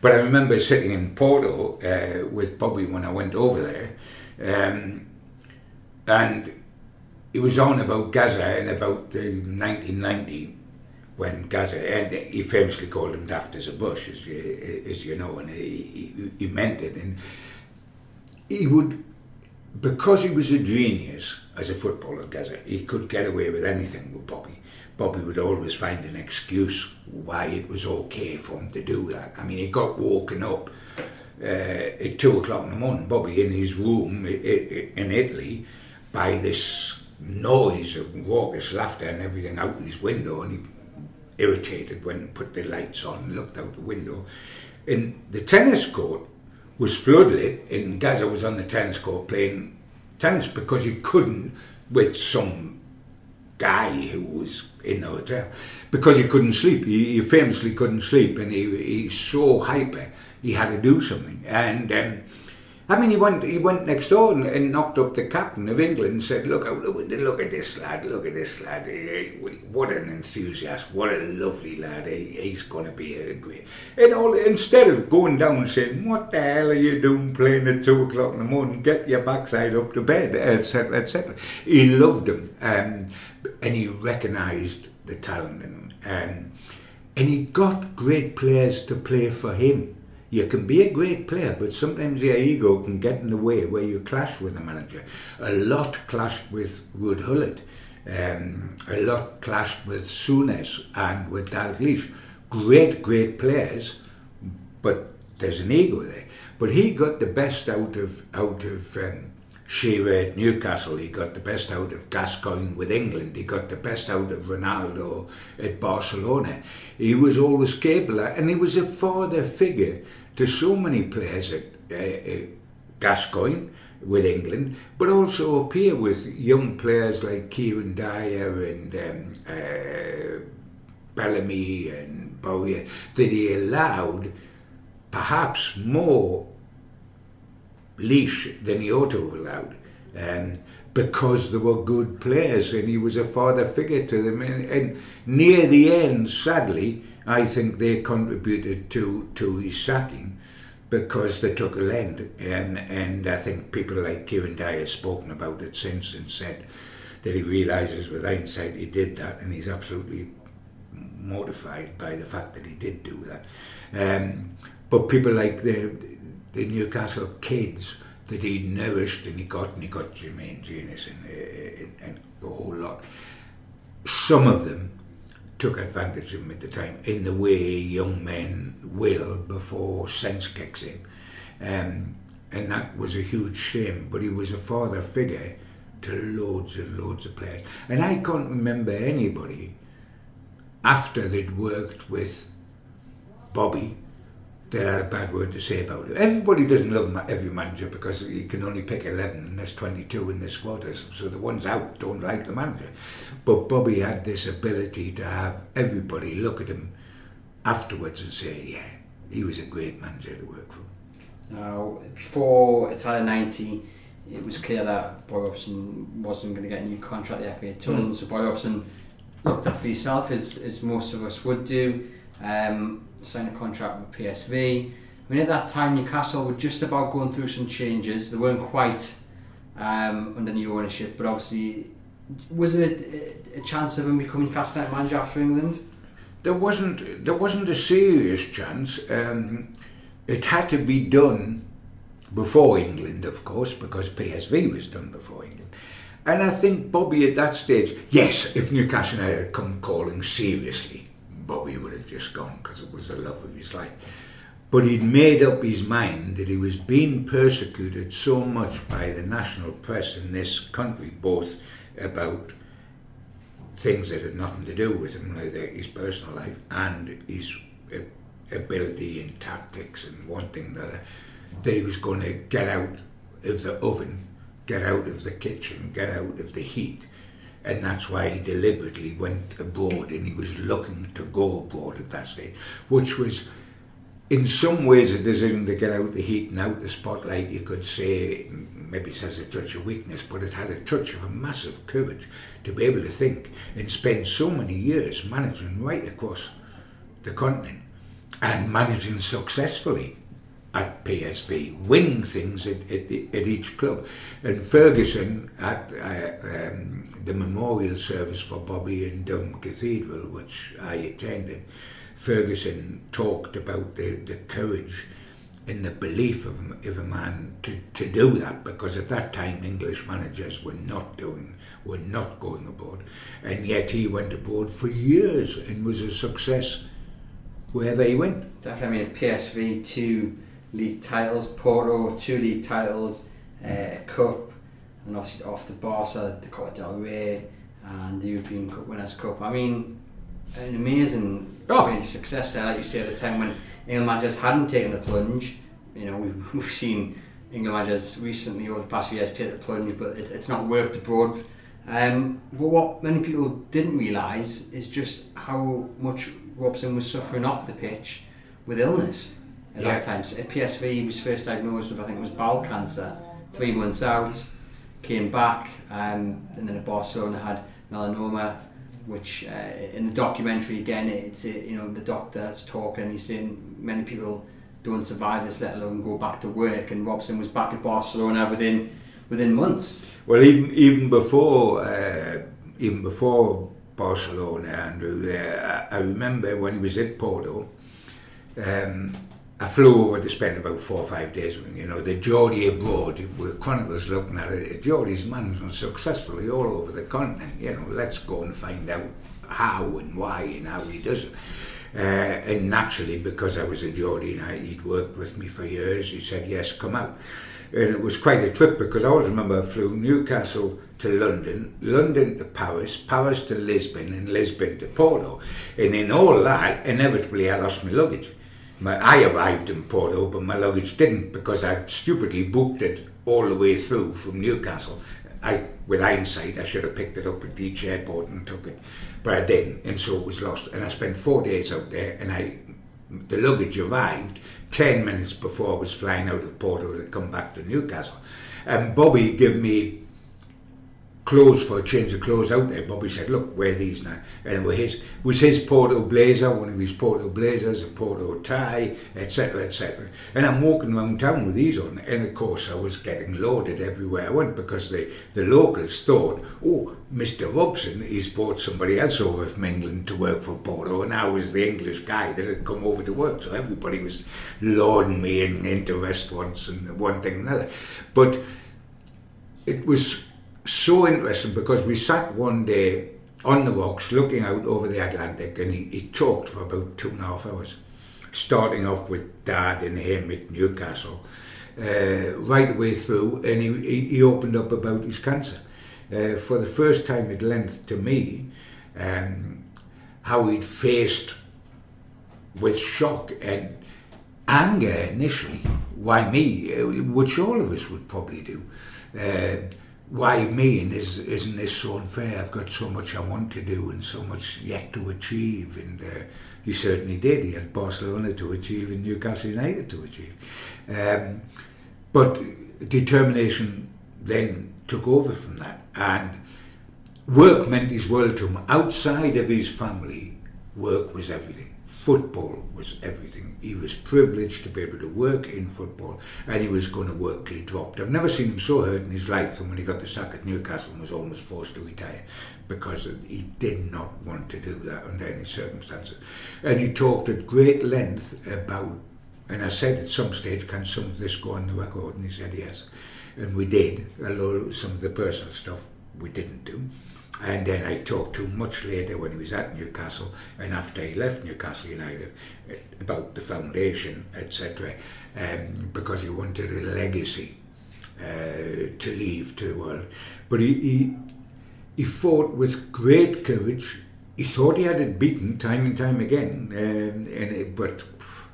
But I remember sitting in Porto uh, with Bobby when I went over there, um, and he was on about Gaza in about the nineteen ninety when Gaza, and he famously called him daft as a bush, as you, as you know, and he, he, he meant it. And he would, because he was a genius as a footballer, Gaza, he could get away with anything with Bobby. Bobby would always find an excuse why it was okay for him to do that. I mean, he got woken up uh, at two o'clock in the morning, Bobby in his room in Italy, by this noise of raucous laughter and everything out his window, and he, irritated, went and put the lights on and looked out the window. In the tennis court, was floodlit, and Gaza was on the tennis court playing tennis because he couldn't, with some guy who was in the hotel, because he couldn't sleep. He, he famously couldn't sleep, and he he's so hyper, he had to do something. And um, I mean, he went he went next door and, and knocked up the captain of England and said, "Look out the window! Look at this lad! Look at this lad! What an enthusiast! What a lovely lad! He's going to be a great." And all, instead of going down and saying, "What the hell are you doing playing at two o'clock in the morning? Get your backside up to bed," et cetera, et cetera. He loved him, um, and he recognised the talent in him, um, and he got great players to play for him. You can be a great player, but sometimes your ego can get in the way where you clash with a manager. A lot clashed with Ruud Gullit, um, a lot clashed with Souness and with Dalglish. Great, great players, but there's an ego there. But he got the best out of out of um, Shearer at Newcastle. He got the best out of Gascoigne with England. He got the best out of Ronaldo at Barcelona. He was always capable, and he was a father figure to so many players at uh, uh, Gascoigne with England, but also up here with young players like Kieran Dyer and um, uh, Bellamy and Bowyer, that he allowed perhaps more leash than he ought to have allowed, um, because they were good players, and he was a father figure to them. And, and near the end, sadly, I think they contributed to, to his sacking because they took a lend. And, and I think people like Kieran Dyer have spoken about it since and said that he realises with hindsight he did that, and he's absolutely mortified by the fact that he did do that. Um, but people like the, the Newcastle kids that he nourished, and he got, and he got Jermaine Genius and, uh, and a whole lot. Some of them took advantage of him at the time, in the way young men will before sense kicks in. Um, and that was a huge shame, but he was a father figure to loads and loads of players. And I can't remember anybody, after they'd worked with Bobby, that had a bad word to say about it. Everybody doesn't love every manager, because you can only pick eleven, and there's twenty-two in the squad, so the ones out don't like the manager. But Bobby had this ability to have everybody look at him afterwards and say, yeah, he was a great manager to work for. Now, before Italia ninety, it was clear that Bobby Robson wasn't going to get a new contract at the F A Tunnel, mm. so Bobby Robson looked after himself, as, as most of us would do. Um, signed a contract with P S V. I mean, at that time Newcastle were just about going through some changes. They weren't quite um, under new ownership, but obviously, was there a, a chance of him becoming Newcastle United manager after England? There wasn't. There wasn't a serious chance. Um, it had to be done before England, of course, because P S V was done before England. And I think Bobby at that stage, yes, if Newcastle United had come calling seriously, Bobby would have just gone because it was the love of his life. But he'd made up his mind that he was being persecuted so much by the national press in this country, both about things that had nothing to do with him, like his personal life and his ability and tactics and one thing and another, that he was going to get out of the oven, get out of the kitchen, get out of the heat. And that's why he deliberately went abroad, and he was looking to go abroad at that stage, which was in some ways a decision to get out the heat and out the spotlight. You could say maybe it has a touch of weakness, but it had a touch of a massive courage to be able to think and spend so many years managing right across the continent and managing successfully at P S V, winning things at, at, at each club. And Ferguson at uh, um, the memorial service for Bobby in Durham Cathedral, which I attended, Ferguson talked about the, the courage and the belief of, of a man to, to do that, because at that time English managers were not doing, were not going abroad, and yet he went abroad for years and was a success wherever he went. Definitely. I mean, P S V two league titles, Porto two league titles, uh, cup, and obviously off to Barca, the Copa del Rey, and the European Cup Winners' Cup. I mean, an amazing. Oh. Range of success there, like you say, at a time when England managers hadn't taken the plunge. You know, we've, we've seen England managers recently over the past few years take the plunge, but it, it's not worked abroad. Um, but what many people didn't realise is just how much Robson was suffering off the pitch with illness at yeah. that time. So at P S V, he was first diagnosed with, I think it was bowel cancer, three months out, came back, um, and then at Barcelona had melanoma, which uh, in the documentary again, it's you know the doctor's talking, he's saying many people don't survive this, let alone go back to work, and Robson was back at Barcelona within within months. Well, even even before uh, even before Barcelona, Andrew, uh, I remember when he was at Porto, um, I flew over to spend about four or five days with him. You know, the Geordie abroad, where Chronicle's looking at it, Geordie's managing successfully all over the continent. You know, let's go and find out how and why and how he does it. Uh, and naturally, because I was a Geordie and I, he'd worked with me for years, he said, yes, come out. And it was quite a trip, because I always remember I flew Newcastle to London, London to Paris, Paris to Lisbon, and Lisbon to Porto. And in all that, inevitably, I lost my luggage. My, I arrived in Porto, but my luggage didn't, because I stupidly booked it all the way through from Newcastle. I, with hindsight, I should have picked it up at each airport and took it, but I didn't, and so it was lost. And I spent four days out there, and I, the luggage arrived ten minutes before I was flying out of Porto to come back to Newcastle. And Bobby gave me clothes for a change of clothes out there. Bobby said, look, wear these now. And it was his, was his Porto blazer, one of his Porto blazers, a Porto tie, et cetera, et cetera. And I'm walking around town with these on, and of course I was getting lauded everywhere I went, because the, the locals thought, oh, Mister Robson, he's brought somebody else over from England to work for Porto, and I was the English guy that had come over to work, so everybody was lauding me and into restaurants and one thing and another. But it was so interesting, because we sat one day on the rocks looking out over the Atlantic, and he, he talked for about two and a half hours, starting off with Dad and him at Newcastle, uh, right way through, and he, he opened up about his cancer. Uh, for the first time at length to me, um, how he'd faced with shock and anger initially, why me, which all of us would probably do. Uh, Why me, and is, isn't this so unfair? I've got so much I want to do and so much yet to achieve. And uh, he certainly did. He had Barcelona to achieve and Newcastle United to achieve. Um, but determination then took over from that. And work meant his world to him. Outside of his family, work was everything. Football was everything. He was privileged to be able to work in football, and he was going to work till he dropped. I've never seen him so hurt in his life than when he got the sack at Newcastle and was almost forced to retire, because he did not want to do that under any circumstances. And he talked at great length about, and I said at some stage, can some of this go on the record? And he said yes. And we did, although some of the personal stuff we didn't do. And then I talked to him much later when he was at Newcastle and after he left Newcastle United about the foundation, et cetera, um, because he wanted a legacy uh, to leave to the world. But he, he, he fought with great courage. He thought he had it beaten time and time again, um, and it, but pff,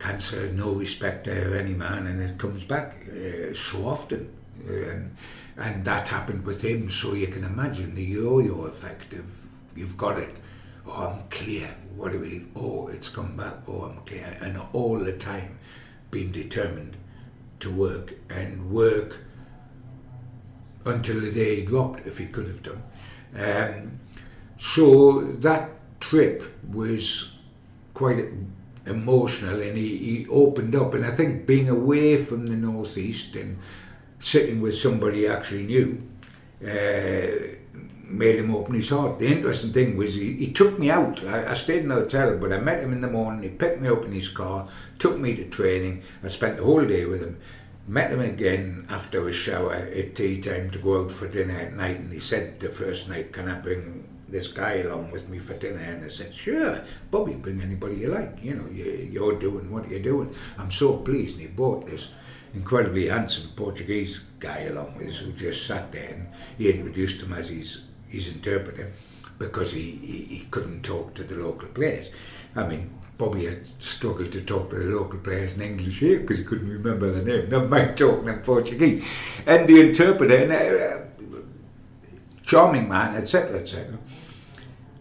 cancer has no respect of any man, and it comes back uh, so often. Um, And that happened with him, so you can imagine the yo-yo effect of, you've got it, oh, I'm clear, what do we leave? Oh, it's come back, oh, I'm clear. And all the time being determined to work and work until the day he dropped, if he could have done. Um, so that trip was quite emotional, and he, he opened up. And I think being away from the northeast and sitting with somebody he actually knew uh, made him open his heart. The interesting thing was he, he took me out. I, I stayed in the hotel, but I met him in the morning. He picked me up in his car, took me to training. I spent the whole day with him. Met him again after a shower at tea time to go out for dinner at night, and he said the first night, can I bring this guy along with me for dinner? And I said, sure, Bobby, bring anybody you like. You know, you, you're doing what you're doing. I'm so pleased. And he bought this incredibly handsome Portuguese guy along with us who just sat there, and he introduced him as his, his interpreter because he, he, he couldn't talk to the local players. I mean, Bobby had struggled to talk to the local players in English here because he couldn't remember the name, never mind talking in Portuguese. And the interpreter, and uh, charming man, et cetera, et cetera.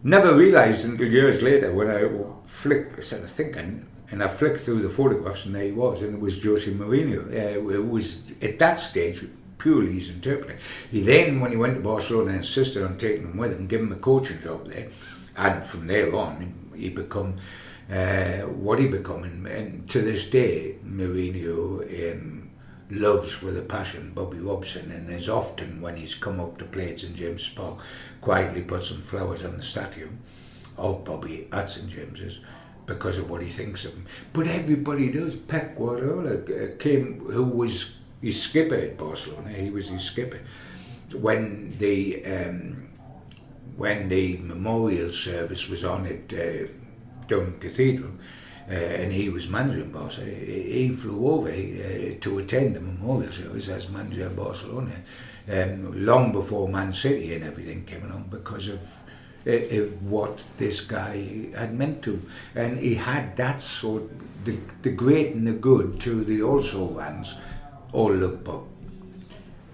Never realised until years later when I flicked, I started thinking, and I flicked through the photographs, and there he was, and it was Jose Mourinho, uh, who was at that stage purely his interpreter. He then, when he went to Barcelona, insisted on taking him with him, giving him a coaching job there, and from there on, he become uh, what he become, and, and to this day, Mourinho um, loves with a passion Bobby Robson, and is often, when he's come up to play at St James's Park, quietly put some flowers on the statue of Bobby at St James's, because of what he thinks of him. But everybody does. Pep Guardiola came, who was his skipper at Barcelona, he was his skipper. When the um, when the memorial service was on at uh, Durham Cathedral, uh, and he was manager in Barcelona, he flew over uh, to attend the memorial service as manager of Barcelona, um, long before Man City and everything came along, because of of what this guy had meant to. And he had that sort, the, the great and the good to the also-rans, all loved Bob.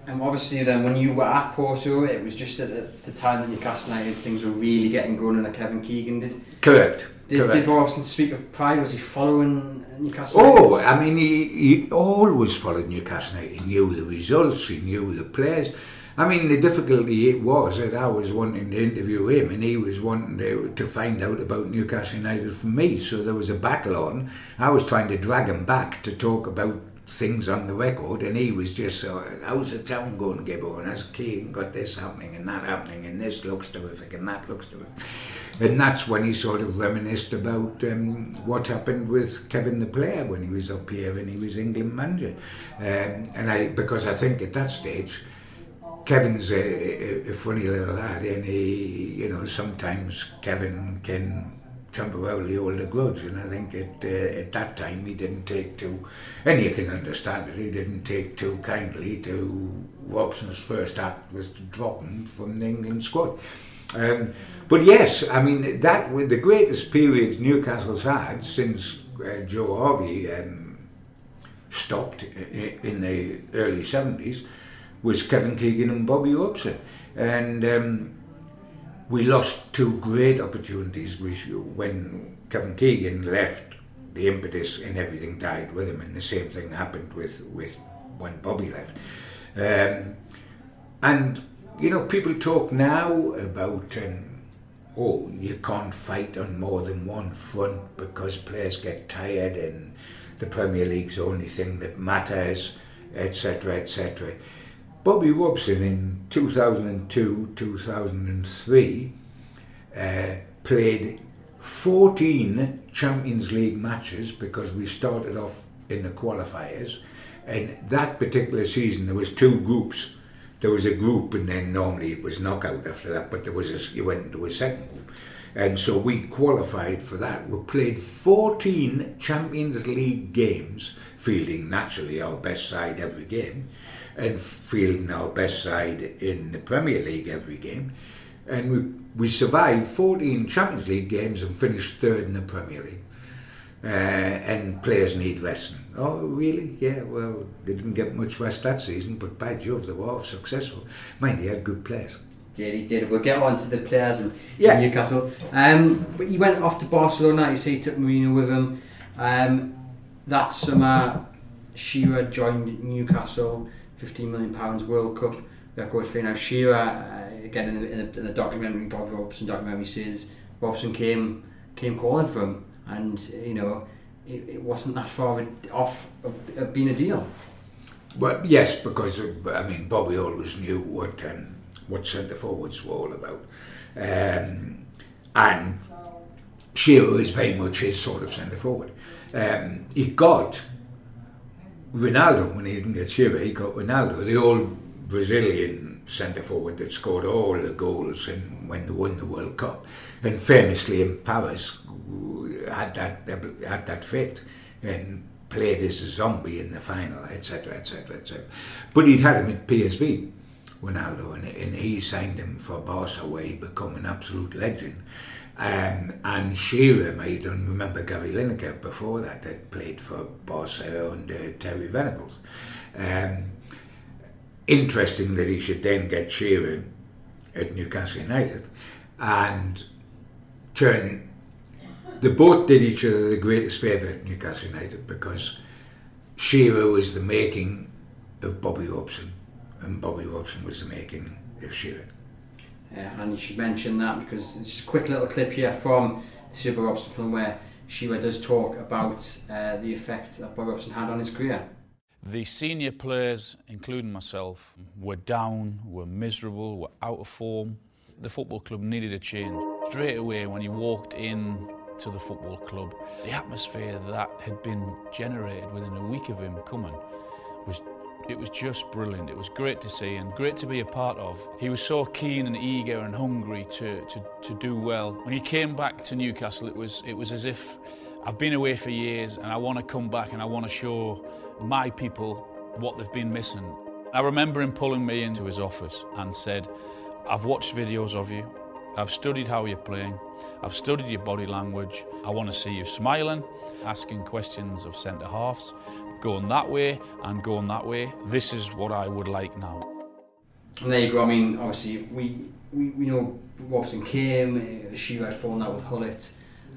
And obviously then when you were at Porto, it was just at the, the time that Newcastle United things were really getting going and Kevin Keegan did. Correct. Did, Correct. Did Bob Robson speak of pride? Was he following Newcastle United? Oh, I mean, he, he always followed Newcastle United. He knew the results, he knew the players. I mean, the difficulty it was that I was wanting to interview him and he was wanting to, to find out about Newcastle United from me, so there was a battle on. I was trying to drag him back to talk about things on the record, and he was just, so, how's the town going, Gibbo? And how's Keane got this happening and that happening, and this looks terrific and that looks terrific. And that's when he sort of reminisced about um, what happened with Kevin the player when he was up here and he was England manager. Um, and I, because I think at that stage, Kevin's a, a funny little lad, and he, you know, sometimes Kevin can temporarily hold a grudge, and I think at, uh, at that time he didn't take too, and you can understand it, he didn't take too kindly to Robson's first act was to drop him from the England squad. Um, but yes, I mean, that was the greatest period Newcastle's had since uh, Joe Harvey um, stopped in the early seventies. Was Kevin Keegan and Bobby Robson, and um, we lost two great opportunities. Which, when Kevin Keegan left, the impetus and everything died with him, and the same thing happened with, with when Bobby left. Um, and you know, people talk now about um, oh, you can't fight on more than one front because players get tired, and the Premier League's the only thing that matters, et cetera, et cetera. Bobby Robson in two thousand two, two thousand three uh, played fourteen Champions League matches because we started off in the qualifiers, and that particular season there was two groups. there was a group, and then normally it was knockout after that, but there was a, you went into a second group. And so we qualified for that. We played fourteen Champions League games, fielding naturally our best side every game, and fielding our best side in the Premier League every game. And we, we survived fourteen Champions League games and finished third in the Premier League. Uh, and players need resting. Oh, really? Yeah, well, they didn't get much rest that season, but by Jove, they were successful. Mind, he had good players. Did he did. We'll get on to the players in, yeah. in Newcastle. Um, but he went off to Barcelona, you see, he took Mourinho with him. Um, that summer, Shearer joined Newcastle, fifteen million pounds World Cup record fee. Now, Shearer, uh, again, in the, in, the, in the documentary, Bobby Robson documentary, says Robson came came calling for him. And, you know, it, it wasn't that far off of, of being a deal. Well, yes, because, I mean, Bobby always knew what um, what centre-forwards were all about. Um, and Shearer is very much his sort of centre-forward. Um, he got Ronaldo when he didn't get Shearer, he got Ronaldo, the old Brazilian centre-forward that scored all the goals in, when they won the World Cup. And famously in Paris, had that had that fit and played as a zombie in the final, etc, etc, et cetera. But he'd had him at P S V, Ronaldo, and, and he signed him for Barca, where he became an absolute legend. Um, and Shearer, I don't remember Gary Lineker before that, had played for Barca under Terry Venables. Um, interesting that he should then get Shearer at Newcastle United and turn. They both did each other the greatest favour at Newcastle United, because Shearer was the making of Bobby Robson, and Bobby Robson was the making of Shearer. Yeah, and you should mention that, because it's a quick little clip here from Super Robson film where Shearer does talk about uh, the effect that Bobby Robson had on his career. The senior players, including myself, were down, were miserable, were out of form. The football club needed a change. Straight away when he walked in to the football club, the atmosphere that had been generated within a week of him coming was, it was just brilliant. It was great to see and great to be a part of. He was so keen and eager and hungry to, to, to do well. When he came back to Newcastle, it was, it was as if I've been away for years and I want to come back and I want to show my people what they've been missing. I remember him pulling me into his office and said, I've watched videos of you, I've studied how you're playing, I've studied your body language, I want to see you smiling, asking questions of centre-halves, going that way and going that way. This is what I would like now. And there you go. I mean, obviously, we we, we know Robson came, Shearer had fallen out with Hullett,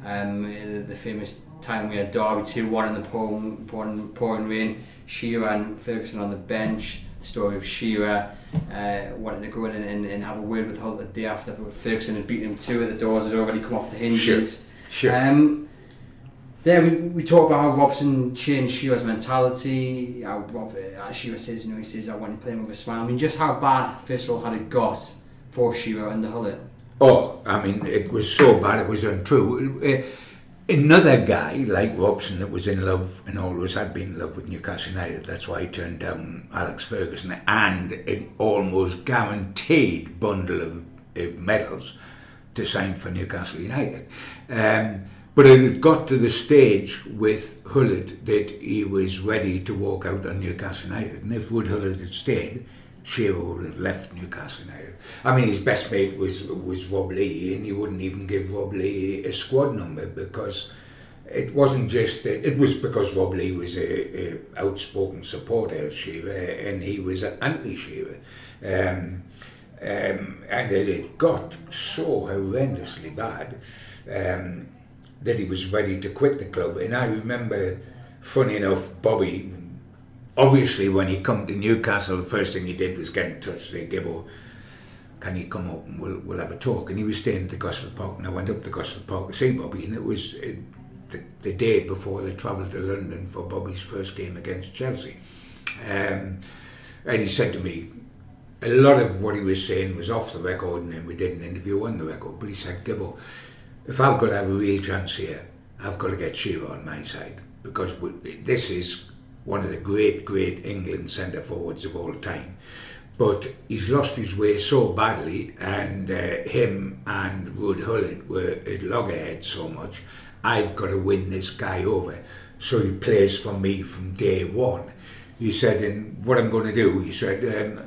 um, the famous time we had Derby two one in the pouring, pouring, pouring rain, Shearer and Ferguson on the bench, the story of Shearer Uh, wanting to go in and, and, and have a word with Hull the day after, but Ferguson had beaten him two at the doors, had already come off the hinges. Sure. Sure. Um, there we, we talk about how Robson changed Shearer's mentality, how Rob, as Shearer says, you know, he says, I want to play him with a smile. I mean, just how bad, first of all, had it got for Shearer and the Hull? Oh, I mean, it was so bad, it was untrue. Uh, another guy like Robson that was in love and always had been in love with Newcastle United, that's why he turned down Alex Ferguson and an almost guaranteed bundle of, of medals to sign for Newcastle United. Um, but it got to the stage with Hullett that he was ready to walk out on Newcastle United, and if Wood Hullett had stayed, Shearer would have left Newcastle United. I mean, his best mate was was Rob Lee, and he wouldn't even give Rob Lee a squad number, because it wasn't just that, it was because Rob Lee was a, a outspoken supporter of Shearer and he was an anti-Shearer. Um, um, and it got so horrendously bad um, that he was ready to quit the club. And I remember, funny enough, Bobby, obviously, when he come to Newcastle, the first thing he did was get in touch. They gave, oh, can he come up and we'll, we'll have a talk? And he was staying at the Gosford Park, and I went up to Gosford Park to see Bobby, and it was uh, the, the day before they travelled to London for Bobby's first game against Chelsea. Um, and he said to me, a lot of what he was saying was off the record, and then we did an interview on the record, but he said, Gibbo, if I've got to have a real chance here, I've got to get Shearer on my side, because we, this is one of the great, great England centre-forwards of all time. but he's lost his way so badly, and uh, him and Wood Hullett were at loggerheads so much, I've got to win this guy over. So he plays for me from day one. He said, and what I'm going to do, he said, um,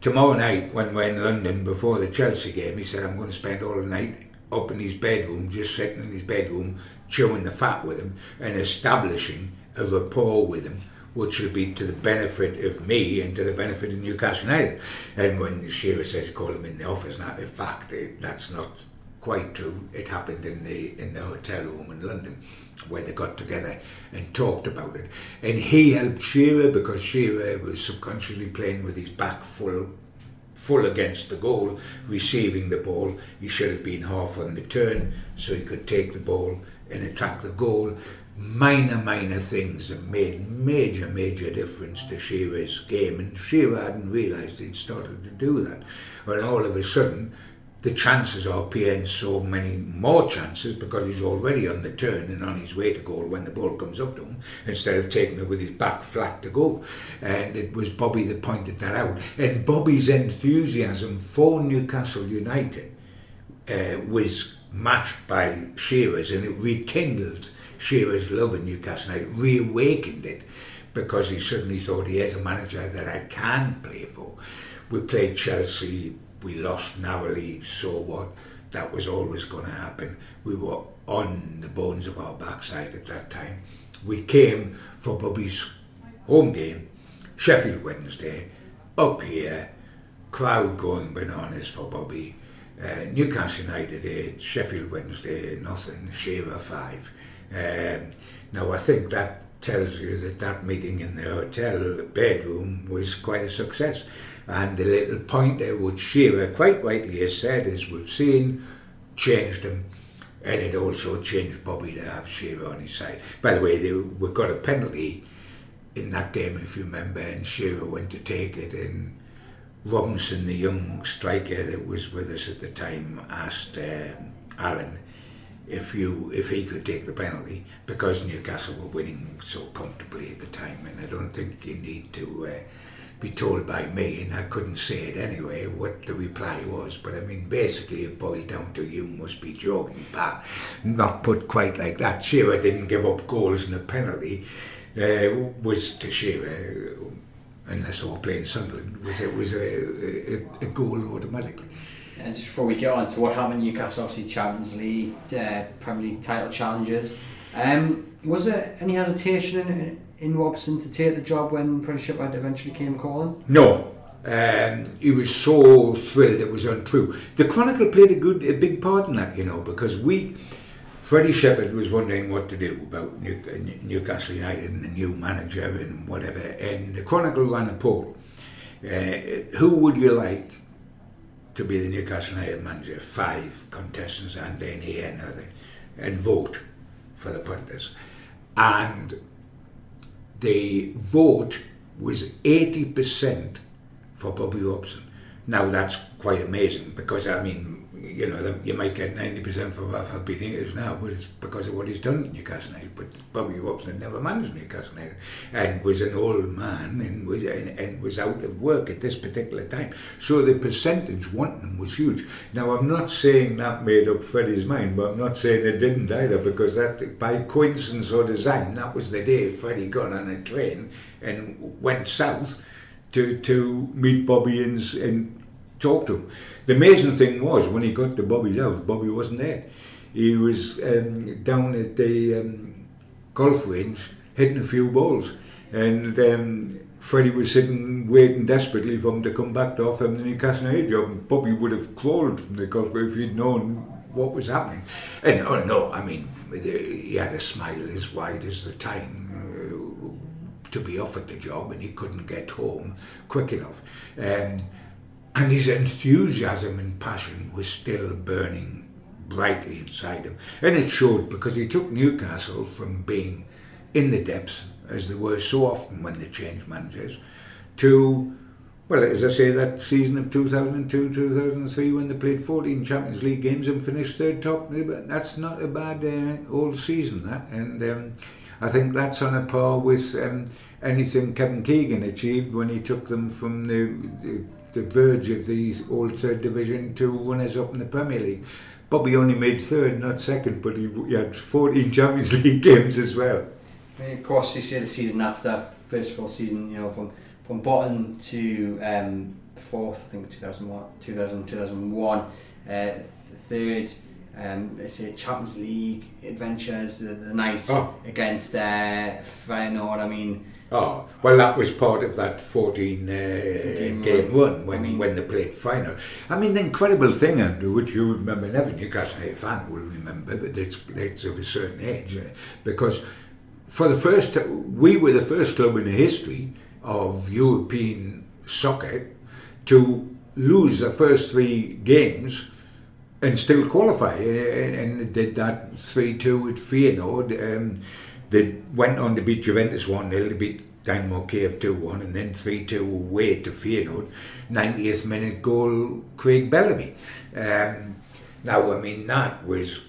tomorrow night when we're in London before the Chelsea game, he said, I'm going to spend all the night up in his bedroom, just sitting in his bedroom, chewing the fat with him and establishing a rapport with him, which will be to the benefit of me and to the benefit of Newcastle United. And when Shearer says call him in the office, now, in fact, it, that's not quite true. It happened in the in the hotel room in London, where they got together and talked about it. And he helped Shearer because Shearer was subconsciously playing with his back full full against the goal, receiving the ball. He should have been half on the turn so he could take the ball and attack the goal. Minor, minor things that made major, major difference to Shearer's game, and Shearer hadn't realised he'd started to do that. When all of a sudden, the chances are P N so many more chances because he's already on the turn and on his way to goal when the ball comes up to him, instead of taking it with his back flat to goal. And it was Bobby that pointed that out. And Bobby's enthusiasm for Newcastle United uh, was matched by Shearer's, and it rekindled Shearer's love in Newcastle United, reawakened it, because he suddenly thought, he is a manager that I can play for. We played Chelsea, we lost narrowly, so what? That was always going to happen. We were on the bones of our backside at that time. We came for Bobby's home game, Sheffield Wednesday, up here, crowd going bananas for Bobby. Uh, Newcastle United eight, Sheffield Wednesday nothing, Shearer five. Um, now I think that tells you that that meeting in the hotel bedroom was quite a success. And the little pointer which Shearer quite rightly has said, as we've seen, changed him, and it also changed Bobby to have Shearer on his side. By the way, they, we got a penalty in that game, if you remember, and Shearer went to take it, and Robinson, the young striker that was with us at the time, asked um, Alan if you if he could take the penalty, because Newcastle were winning so comfortably at the time, and I don't think you need to... Uh, be told by me, and I couldn't say it anyway, what the reply was, but I mean basically it boiled down to, you must be joking, but not put quite like that. Shearer didn't give up goals, and a penalty uh, was to Shearer, unless they were playing Sunderland, was it was a, a, a goal automatically. And just before we go on to what happened, Newcastle obviously Champions League, uh, Premier League title challenges, um, was there any hesitation in it? In Robson to take the job when Freddie Shepherd eventually came calling? No. Um, he was so thrilled it was untrue. The Chronicle played a good, a big part in that, you know, because we, Freddie Shepherd was wondering what to do about New, Newcastle United and the new manager and whatever, and the Chronicle ran a poll. Uh, who would you like to be the Newcastle United manager? Five contestants, and then here another, and vote for the punters. And the vote was eighty percent for Bobby Robson. Now that's quite amazing, because I mean, you know, you might get ninety percent for Rafa Benitez now, but it's because of what he's done at Newcastle United. But Bobby Robson had never managed Newcastle United and was an old man and was and, and was out of work at this particular time. So the percentage wanting him was huge. Now I'm not saying that made up Freddie's mind, but I'm not saying it didn't either, because that, by coincidence or design, that was the day Freddie got on a train and went south to to meet Bobby and, and talk to him. The amazing thing was, when he got to Bobby's house, Bobby wasn't there. He was um, down at the um, golf range hitting a few balls, and um, Freddie was sitting waiting desperately for him to come back to offer him the Newcastle United job, and Bobby would have crawled from the golf if he'd known what was happening. And oh no, I mean, he had a smile as wide as the time uh, to be offered the job, and he couldn't get home quick enough. Um, And his enthusiasm and passion was still burning brightly inside him. And it showed, because he took Newcastle from being in the depths, as they were so often when they changed managers, to, well, as I say, that season of two thousand two, two thousand three, when they played fourteen Champions League games and finished third top. That's not a bad uh, old season, that. And um, I think that's on a par with um, anything Kevin Keegan achieved when he took them from the, the, the verge of the old third division to runners up in the Premier League. Bobby only made third, not second, but he, he had fourteen Champions League games as well. And of course, you see the season after, first of all season, you know, from, from bottom to um, fourth, I think two thousand one, two thousand, two thousand one uh, th third, um, it's a Champions League adventures, uh, the night oh. against uh, Feyenoord, I mean... Oh, well, that was part of that fourteen game run when, I mean, when they played Feyenoord. I mean, the incredible thing, Andrew, which you remember, and every Newcastle fan will remember, but it's, it's of a certain age, because for the first, we were the first club in the history of European soccer to lose the first three games and still qualify, and they did that three two at Feyenoord. Um, They went on to beat Juventus one nil, to beat Dynamo Kiev two one, and then three two away to Feyenoord. ninetieth minute goal, Craig Bellamy. Um, now, I mean, that was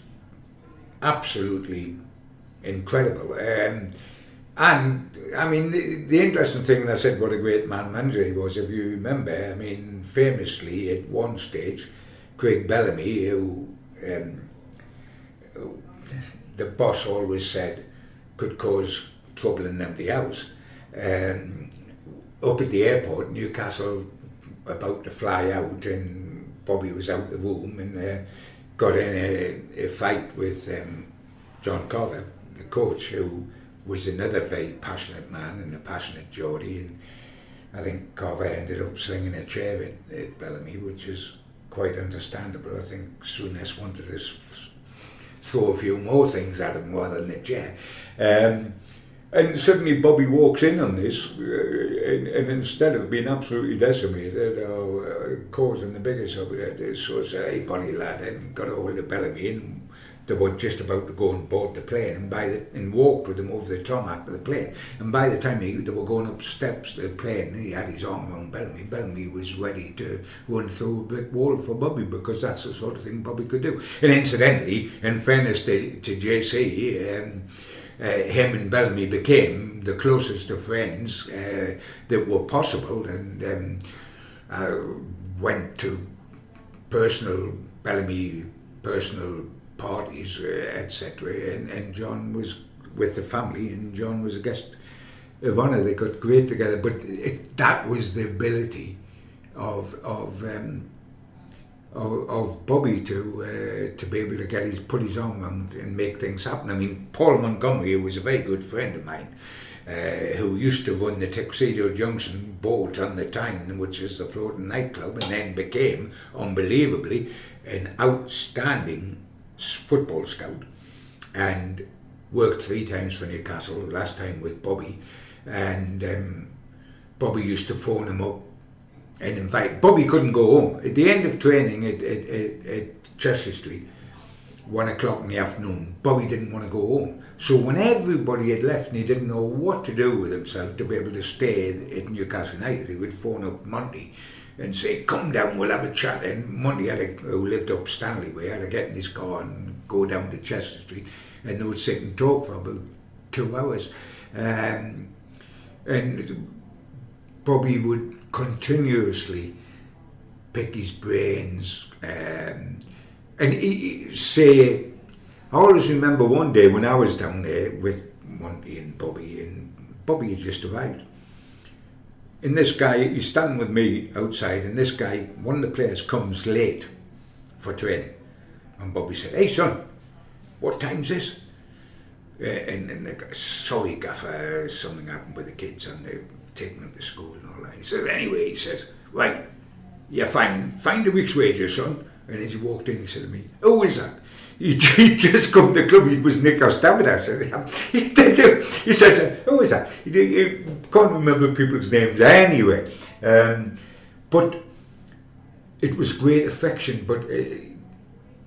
absolutely incredible. Um, and, I mean, the, the interesting thing, and I said what a great man manager he was, if you remember, I mean, famously at one stage, Craig Bellamy, who, um, who the boss always said, could cause trouble in an empty house. Um, up at the airport, Newcastle about to fly out, and Bobby was out the room and uh, got in a, a fight with um, John Carver, the coach, who was another very passionate man and a passionate Geordie, and I think Carver ended up slinging a chair at, at Bellamy, which is quite understandable. I think Souness wanted us throw a few more things at him rather than a chair. Um, and suddenly Bobby walks in on this, uh, and, and instead of being absolutely decimated or uh, causing the biggest of it, so said, hey, Bonnie lad, and got a hold of Bellamy, and they were just about to go and board the plane, and by the, and walked with him over the tarmac of the plane. And by the time he, they were going up steps to the plane, he had his arm around Bellamy. Bellamy was ready to run through a brick wall for Bobby, because that's the sort of thing Bobby could do. And incidentally, in fairness to, to J C, um, uh, him and Bellamy became the closest of friends uh, that were possible, and um, I went to personal Bellamy, personal parties, uh, et cetera, and, and John was with the family, and John was a guest of honour. They got great together, but it, that was the ability of of um, of, of Bobby to uh, to be able to get his put his arm around and make things happen. I mean, Paul Montgomery, who was a very good friend of mine, uh, who used to run the Tuxedo Junction boat on the Tyne, which is the floating nightclub, and then became unbelievably an outstanding football scout, and worked three times for Newcastle, the last time with Bobby, and um, Bobby used to phone him up and invite. Bobby couldn't go home. At the end of training at, at, at, at Chester Street, one o'clock in the afternoon, Bobby didn't want to go home. So when everybody had left and he didn't know what to do with himself to be able to stay at Newcastle United, he would phone up Monty and say, come down, we'll have a chat. And Monty, had a, who lived up Stanley Way, had to get in his car and go down to Chester Street, and they would sit and talk for about two hours. Um, and Bobby would continuously pick his brains um, and he, say, I always remember one day when I was down there with Monty and Bobby, and Bobby had just arrived. And this guy, he's standing with me outside, and this guy, one of the players, comes late for training. And Bobby said, hey son, what time's this? Uh, and then the guy, sorry gaffer, something happened with the kids and they're taking them to school and all that. He says, anyway, he says, right, you're fine, find a week's wages, son. And as he walked in, he said to me, who is that? He just come to the club, he was Nick Ostavida. He said, who is that? He can't remember people's names anyway. Um, but it was great affection, but uh,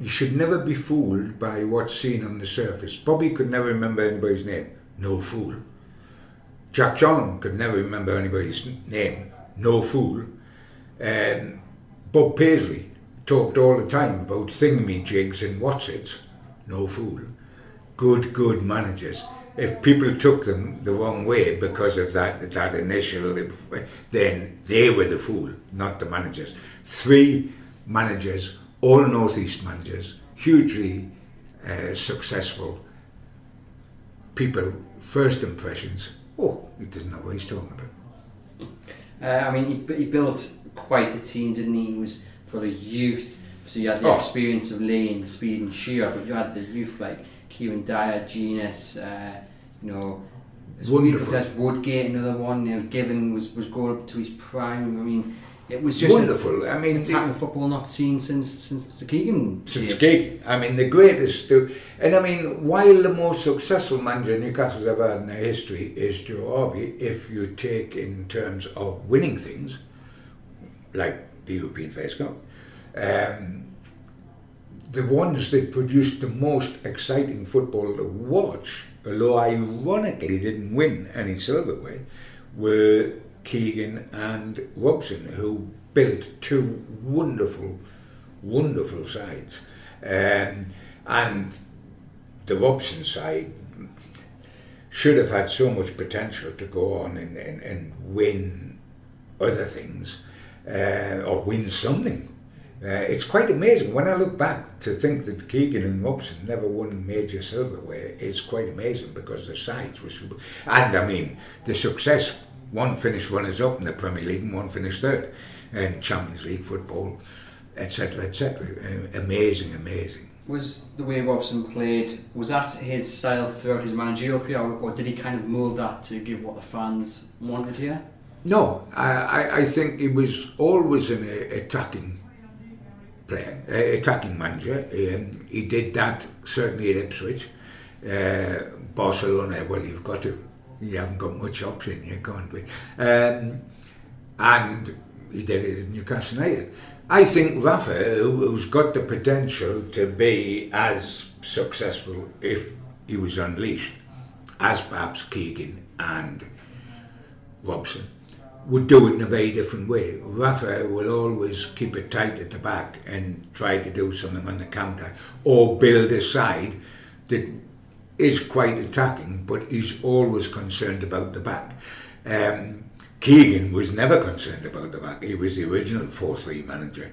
you should never be fooled by what's seen on the surface. Bobby could never remember anybody's name, no fool. Jack John could never remember anybody's name, no fool. Um, Bob Paisley talked all the time about thingamajigs and what's-its, no fool. Good, good managers. if people took them the wrong way because of that that initial, then they were the fool, not the managers. Three managers, all Northeast managers, hugely uh, successful people, first impressions, oh, he doesn't know what he's talking about. Uh, I mean, he, he built quite a team, didn't he? He was for the youth, so you had the oh. experience of Lee and Speed and Shearer, but you had the youth like Kieran Dyer, Genius, uh, you know, wonderful. That's Woodgate, another one. You know, Given was, was going up to his prime. I mean, it was just wonderful. A, I mean, attacking football not seen since since the Keegan. Since Keegan, I mean, the greatest. To, and I mean, while the most successful manager Newcastle's ever had in their history is Joe Harvey, if you take in terms of winning things, like the European Face Cup. Um, the ones that produced the most exciting football to watch, although ironically didn't win any silverware, were Keegan and Robson, who built two wonderful, wonderful sides. Um, and the Robson side should have had so much potential to go on and, and, and win other things, uh, or win something. Uh, it's quite amazing when I look back to think that Keegan and Robson never won major silverware. It's quite amazing because the sides were super. And I mean, the success, one finished runners up in the Premier League and one finished third in Champions League football, et cetera, et cetera. Uh, amazing, amazing. Was the way Robson played, was that his style throughout his managerial career, or did he kind of mould that to give what the fans wanted here? No, I, I, I think he was always an uh, attacking. Player, uh, attacking manager. Um, he did that certainly at Ipswich. Uh, Barcelona, well, you've got to. You haven't got much option, you can't be. Um, and he did it at Newcastle United. I think Rafa, who's got the potential to be as successful if he was unleashed, as perhaps Keegan and Robson, would do it in a very different way. Rafa will always keep it tight at the back and try to do something on the counter or build a side that is quite attacking, but is always concerned about the back. Um, Keegan was never concerned about the back. He was the original four three manager,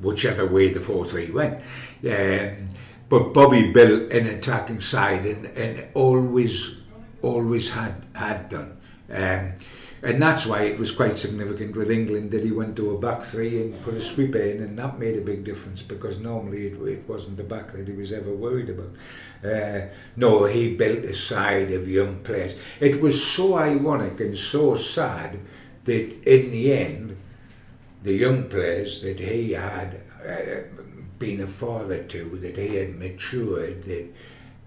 whichever way the four three went. Um, but Bobby built an attacking side and, and always, always had, had done. Um, And that's why it was quite significant with England that he went to a back three and put a sweeper in, and that made a big difference because normally it, it wasn't the back that he was ever worried about. Uh, no, he built a side of young players. It was so ironic and so sad that in the end, the young players that he had uh, been a father to, that he had matured, that,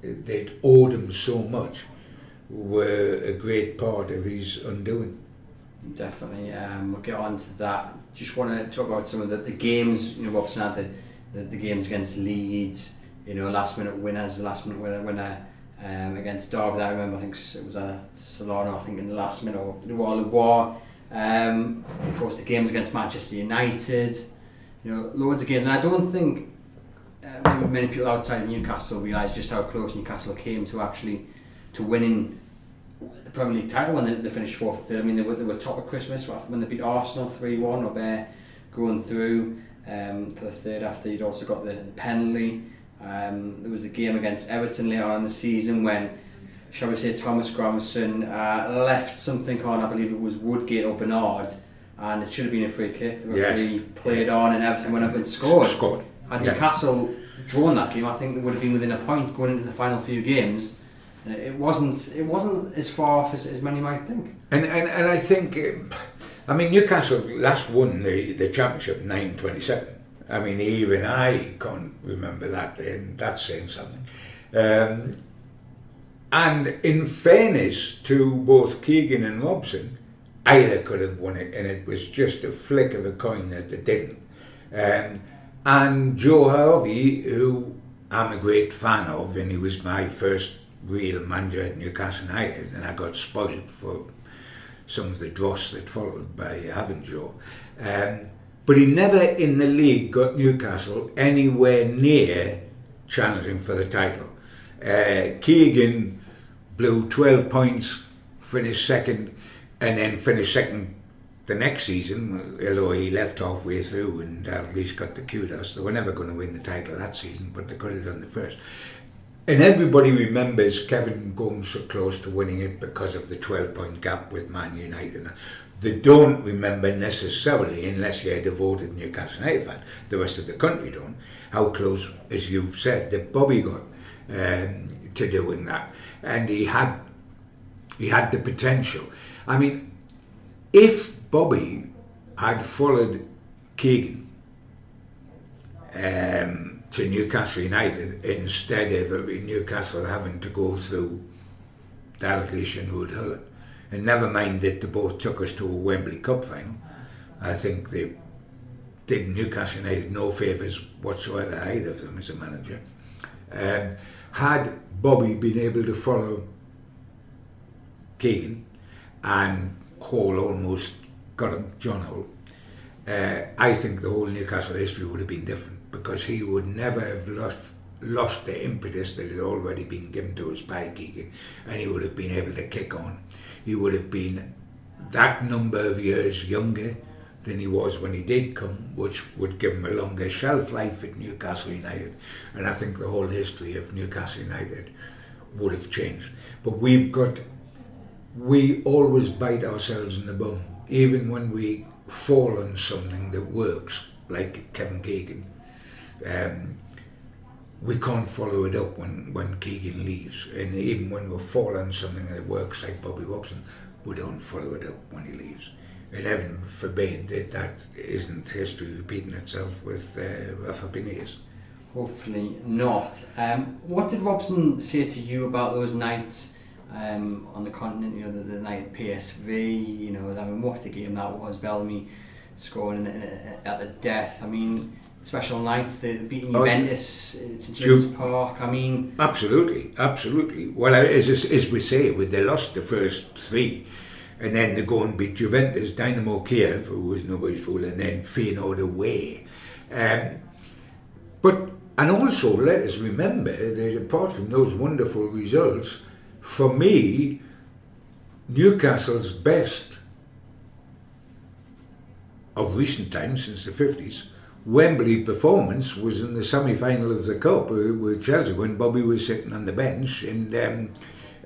that owed him so much, were a great part of his undoing. Definitely, um, we'll get on to that. Just want to talk about some of the, the games, you know, Robson had the, the, the games against Leeds, you know, last minute winners, the last minute winner, winner um, against Derby, I remember, I think it was at Solana, I think in the last minute, or Le Bois. Um, of course the games against Manchester United, you know, loads of games, and I don't think uh, many people outside of Newcastle realise just how close Newcastle came to actually to winning the Premier League title when they, they finished fourth or third. I mean, they were, they were top of Christmas when they beat Arsenal three one, or they're going through um, for the third after you'd also got the, the penalty. Um, there was the game against Everton later on in the season when, shall we say, Thomas Gramson uh, left something on, I believe it was Woodgate or Bernard, and it should have been a free kick. The referee yes. played on and Everton went up and scored. scored. Had yeah. Newcastle drawn that game, I think they would have been within a point going into the final few games. It wasn't. It wasn't as far off as, as many might think. And and, and I think, I mean, Newcastle last won the, the championship nine twenty-seven. I mean, even I can't remember that, and that's saying something. Um, and in fairness to both Keegan and Robson, either could have won it, and it was just a flick of a coin that they didn't. Um, and Joe Harvey, who I'm a great fan of, and he was my first real manager at Newcastle United, and I got spoiled for some of the dross that followed by having Joe. Um, but he never in the league got Newcastle anywhere near challenging for the title. Uh, Keegan blew twelve points, finished second, and then finished second the next season, although he left halfway through and at least got the kudos. They were never going to win the title that season, but they could have done the first. And everybody remembers Kevin going so close to winning it because of the twelve-point gap with Man United. They don't remember necessarily, unless you're a devoted Newcastle United fan, the rest of the country don't, how close, as you've said, that Bobby got um, to doing that. And he had, he had the potential. I mean, if Bobby had followed Keegan um, to Newcastle United instead of Newcastle having to go through Dalglish and Ruud Gullit, and never mind that they both took us to a Wembley Cup final, I think they did Newcastle United no favours whatsoever, either of them, as a manager. Um, had Bobby been able to follow Keegan, and Hall almost got him, John Hall, uh, I think the whole Newcastle history would have been different, because he would never have lost lost the impetus that had already been given to us by Keegan, and he would have been able to kick on. He would have been that number of years younger than he was when he did come, which would give him a longer shelf life at Newcastle United, and I think the whole history of Newcastle United would have changed. But we've got, we always bite ourselves in the bum, even when we fall on something that works, like Kevin Keegan. Um, we can't follow it up when, when Keegan leaves, and even when we fall on something that works, like Bobby Robson, we don't follow it up when he leaves. And heaven forbid that that isn't history repeating itself with uh, Rafa Benitez. Hopefully not. Um, what did Robson say to you about those nights um, on the continent? You know, the, the night at P S V. You know, I mean, what a game that was. Bellamy scoring in the, in the, at the death. I mean, special nights. They beating Juventus oh, at St James's Park. I mean, absolutely, absolutely. Well, as as we say, they lost the first three. And then they go and beat Juventus, Dynamo Kiev, who was nobody's fool, and then Feyenoord away. Um, but, and also let us remember that apart from those wonderful results, for me, Newcastle's best of recent times, since the fifties, Wembley performance was in the semi-final of the Cup with Chelsea, when Bobby was sitting on the bench, and um,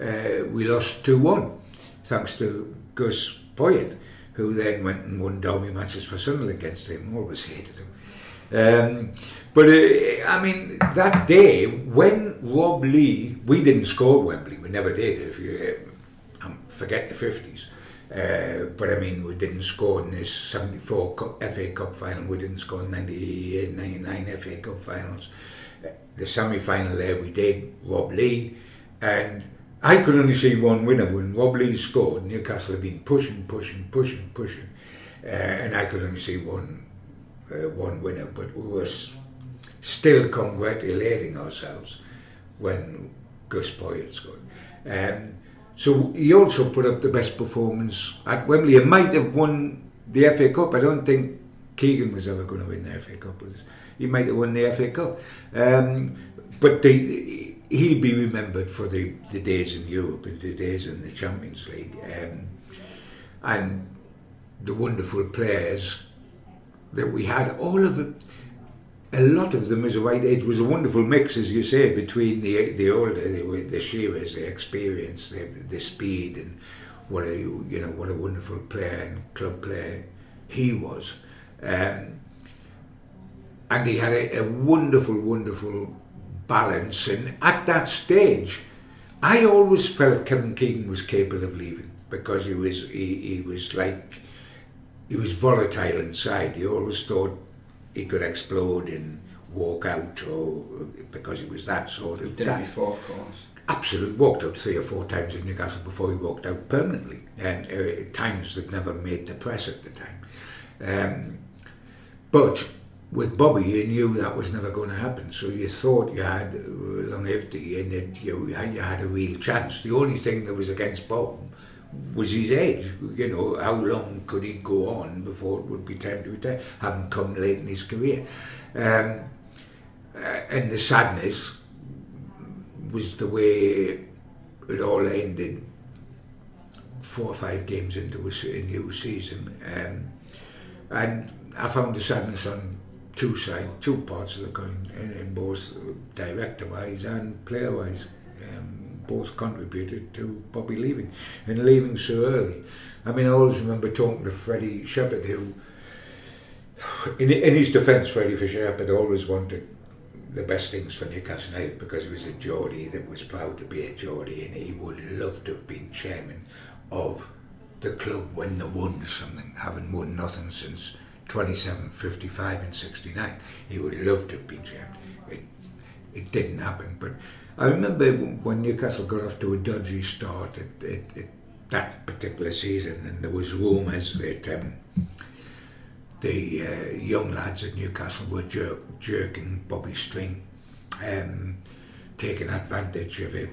uh, we lost two one, thanks to Gus Poyet, who then went and won derby matches for Sunderland against him. Always hated him. Um, but uh, I mean, that day when Rob Lee, we didn't score Wembley, we never did. If you uh, forget the fifties, uh, but I mean, we didn't score in this seventy-four F A Cup final. We didn't score in ninety-eight, ninety-nine F A Cup finals. The semi-final there, we did Rob Lee, and I could only see one winner. When Rob Lee scored, Newcastle had been pushing, pushing, pushing, pushing, uh, and I could only see one, uh, one winner. But we were still congratulating ourselves when Gus Poyet scored. Um, so he also put up the best performance at Wembley. He might have won the F A Cup. I don't think Keegan was ever going to win the F A Cup with us. He might have won the F A Cup, um, but the. He'll be remembered for the, the days in Europe and the days in the Champions League, um, and the wonderful players that we had. All of them, a lot of them as a right age, was a wonderful mix, as you say, between the the older, the, the Shearers, the experience, the, the speed, and what a you know what a wonderful player and club player he was, um, and he had a, a wonderful, wonderful. balance. And at that stage, I always felt Kevin Keegan was capable of leaving, because he was he, he was like he was volatile inside. He always thought he could explode and walk out, or because he was that sort of. He did it before, of course. Absolutely, walked out three or four times in Newcastle before he walked out permanently, and uh, times that never made the press at the time. Um, but. With Bobby, you knew that was never going to happen, so you thought you had longevity and that you had a real chance. The only thing that was against Bob was his age. You know, how long could he go on before it would be time to retire, having come late in his career? Um, and the sadness was the way it all ended. and in four or five games into a new season. Um, and I found the sadness on two sides, two parts of the coin, in, in both director-wise and player-wise. Um, both contributed to Bobby leaving, and leaving so early. I mean, I always remember talking to Freddie Shepherd, who, in, in his defence, Freddie Shepherd always wanted the best things for Newcastle United because he was a Geordie that was proud to be a Geordie, and he would love to have been chairman of the club when they won something, having won nothing since twenty-seven, fifty-five and sixty-nine. He would love to have been chairman. It, it didn't happen, but I remember when Newcastle got off to a dodgy start at, at, at that particular season, and there was rumours that um, the uh, young lads at Newcastle were jer jerking Bobby string, um, taking advantage of a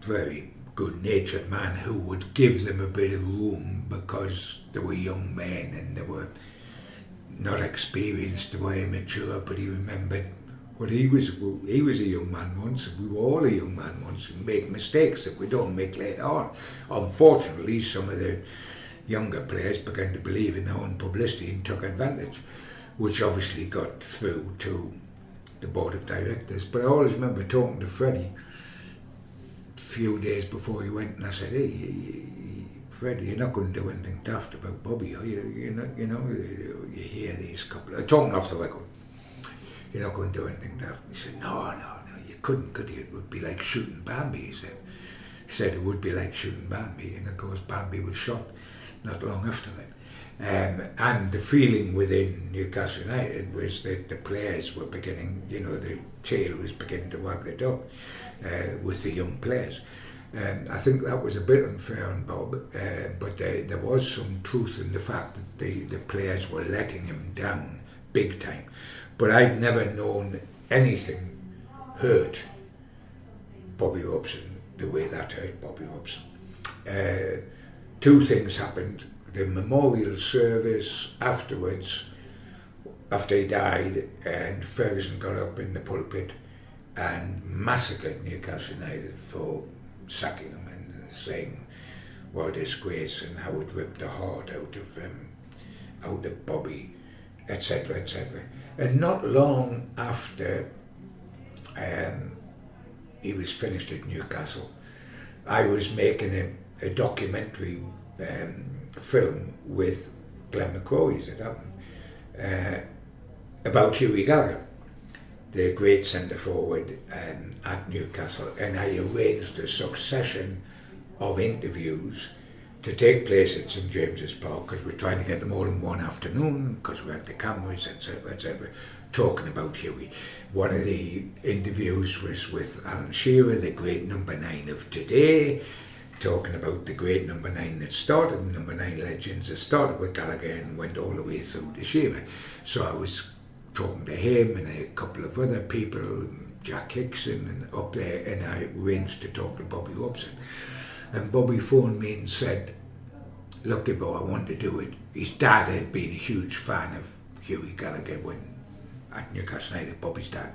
very good-natured man who would give them a bit of room because they were young men and they were not experienced, they were immature, but he remembered what he was. He was a young man once, and we were all a young man once, and make mistakes that we don't make later on. Unfortunately, some of the younger players began to believe in their own publicity and took advantage, which obviously got through to the board of directors. But I always remember talking to Freddie a few days before he went, and I said, hey, he, he, Freddie, you're not going to do anything daft about Bobby, are you? You're not, you know, you hear these couple, I'm talking off the record, you're not going to do anything daft. He said, no, no, no, you couldn't, could you? It would be like shooting Bambi, he said. He said it would be like shooting Bambi, and of course Bambi was shot not long after that. Um, and the feeling within Newcastle United was that the players were beginning, you know, the tail was beginning to wag the dog uh, with the young players. Um, I think that was a bit unfair on Bob, uh, but there, there was some truth in the fact that the, the players were letting him down big time. But I've never known anything hurt Bobby Robson the way that hurt Bobby Robson. Uh, Two things happened. The memorial service afterwards, after he died, and Ferguson got up in the pulpit and massacred Newcastle United for sacking him and saying what a disgrace and how it ripped the heart out of him, out of Bobby, et cetera, et cetera. And not long after um, he was finished at Newcastle, I was making a a documentary um, film with Glenn McCrory, as it happened, uh, about Hughie Gallagher, the great centre-forward um, at Newcastle, and I arranged a succession of interviews to take place at St James's Park, because we're trying to get them all in one afternoon, because we had the cameras, et cetera, et cetera, talking about Hughie. One of the interviews was with Alan Shearer, the great number nine of today, talking about the great number nine that started, number nine legends that started with Gallagher and went all the way through to Shearer. So I was talking to him and a couple of other people, Jack Hickson and up there, and I arranged to talk to Bobby Robson. And Bobby phoned me and said, look, Gibbo, I want to do it. His dad had been a huge fan of Hughie Gallagher when at Newcastle United, Bobby's dad.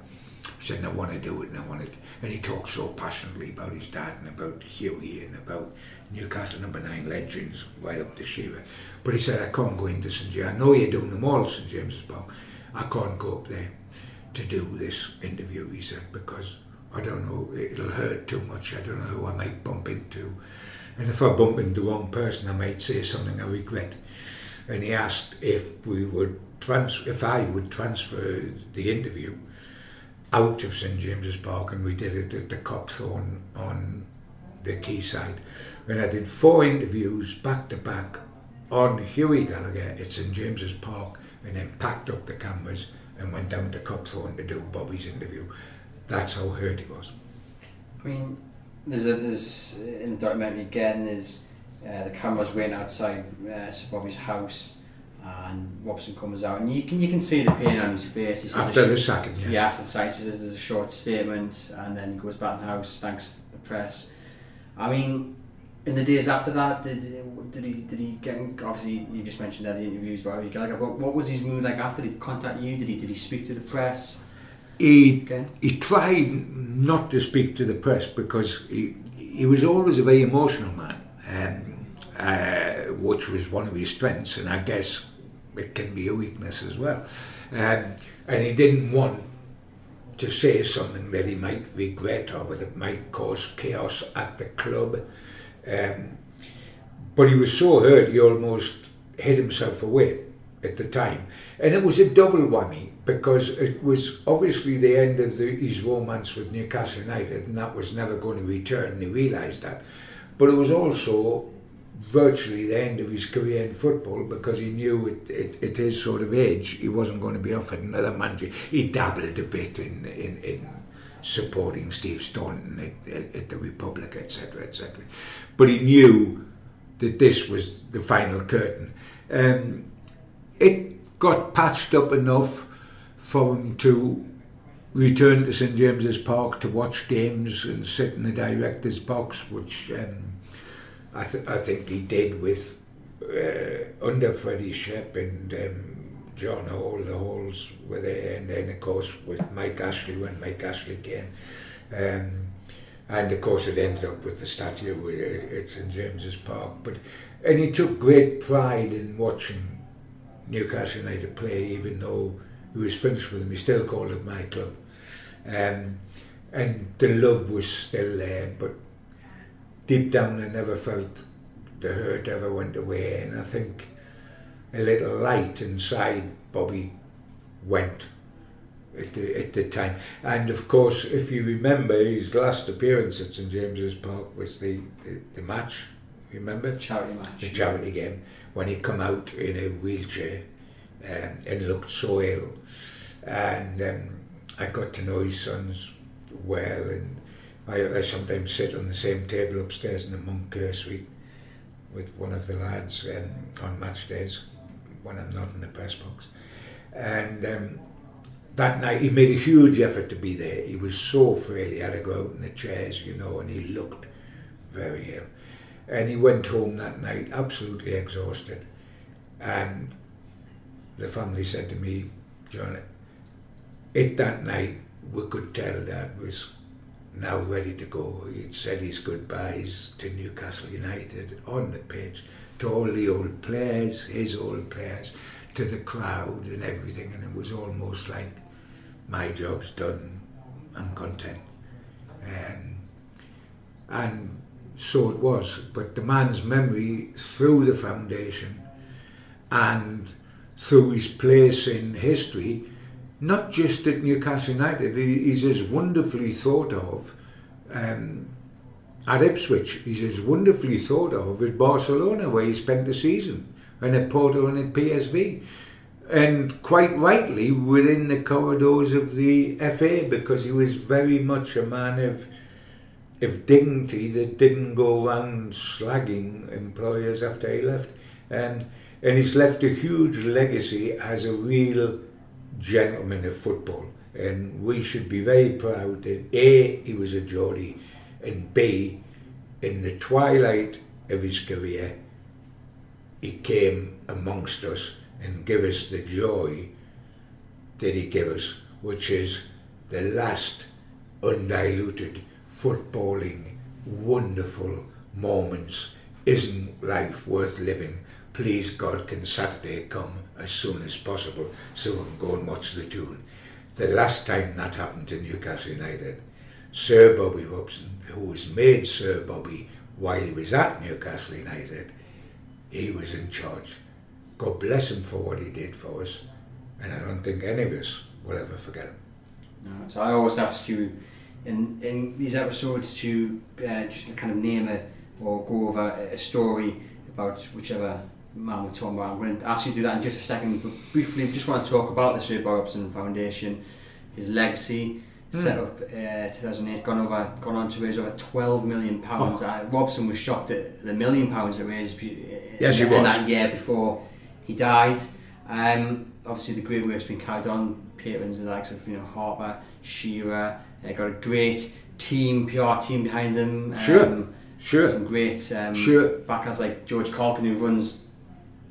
He said, I want to do it and I want it. And he talked so passionately about his dad and about Hughie and about Newcastle number nine legends right up to Shearer. But he said, I can't go into St James. I know you're doing them all, St James's Park. I can't go up there to do this interview, he said, because I don't know, it'll hurt too much. I don't know who I might bump into. And if I bump into the wrong person, I might say something I regret. And he asked if we would trans if I would transfer the interview out of St James's Park, and we did it at the Copthorne on the quayside. And I did four interviews back to back on Hughie Gallagher at St James's Park, and then packed up the cameras and went down to Copthorne to do Bobby's interview. That's how hurt he was. I mean, there's, a, there's in the documentary again, there's uh, the cameras went outside uh, Sir Bobby's house, and Robson comes out, and you can you can see the pain on his face. He says after the sacking, yes. Yeah, after the sacking, he says there's a short statement, and then he goes back in the house, thanks to the press. I mean, in the days after that, did did he did he get? Obviously, you just mentioned that the interviews about Hughie Gallagher. What what was his mood like after? Did he contact you? Did he did he speak to the press? He again? he tried not to speak to the press because he. he was always a very emotional man, um, uh, which was one of his strengths, and I guess it can be a weakness as well. Um, and he didn't want to say something that he might regret or that might cause chaos at the club. Um, but he was so hurt he almost hid himself away at the time. And it was a double whammy, because it was obviously the end of the, his romance with Newcastle United, and that was never going to return, and he realised that. But it was also virtually the end of his career in football, because he knew at, at his sort of age he wasn't going to be offered another manager. He dabbled a bit in, in, in supporting Steve Staunton at, at, at the Republic, et cetera, et cetera. But he knew that this was the final curtain. Um, it got patched up enough for him to return to St James's Park to watch games and sit in the director's box, which um, I, th I think he did with uh, under Freddie Shepherd and um, John Hall. The Halls were there, and then of course with Mike Ashley when Mike Ashley came, um, and of course it ended up with the statue at, at St James's Park. But and he took great pride in watching Newcastle United play, even though he was finished with him. He still called it my club, um, and the love was still there. But deep down, I never felt the hurt ever went away, and I think a little light inside Bobby went at the, at the time. And of course, if you remember, his last appearance at St James's Park was the, the, the match, remember? Charity match. The charity game, when he come out in a wheelchair um, and looked so ill. And um, I got to know his sons well, and I, I sometimes sit on the same table upstairs in the Moncur suite with one of the lads um, on match days when I'm not in the press box. And um, that night he made a huge effort to be there. He was so frail, he had to go out in the chairs, you know, and he looked very ill. And he went home that night absolutely exhausted. And the family said to me, John, it that night we could tell Dad was now ready to go. He'd said his goodbyes to Newcastle United on the pitch, to all the old players, his old players, to the crowd and everything, and it was almost like, my job's done, I'm content. Um, and so it was, but the man's memory through the foundation and through his place in history, not just at Newcastle United, he's as wonderfully thought of um, at Ipswich, he's as wonderfully thought of at Barcelona, where he spent the season, and at Porto and at P S V. And quite rightly within the corridors of the F A, because he was very much a man of, of dignity that didn't go around slagging employers after he left. And, and he's left a huge legacy as a real gentleman of football, and we should be very proud that A, he was a Geordie, and B, in the twilight of his career he came amongst us and gave us the joy that he gave us, which is the last undiluted footballing wonderful moments. Isn't life worth living? Please God, can Saturday come as soon as possible so we can go and watch the tune. The last time that happened to Newcastle United, Sir Bobby Robson, who was made Sir Bobby while he was at Newcastle United, he was in charge. God bless him for what he did for us, and I don't think any of us will ever forget him. No, so I always ask you in, in these episodes to uh, just kind of name it or go over a story about whichever man we're talking about. I'm going to ask you to do that in just a second, but briefly just want to talk about the Sir Bobby Robson Foundation, his legacy, mm. set up uh, two thousand eight, gone over, gone on to raise over twelve million pounds. Oh. Uh, Robson was shocked at the million pounds it raised yes, in, he was. in that year before he died. Um, obviously the great work's been carried on, patrons like you know, Harper, Shearer, uh, got a great team, P R team behind them. Um, sure. Sure. Some great um, sure. backers like George Calkin, who runs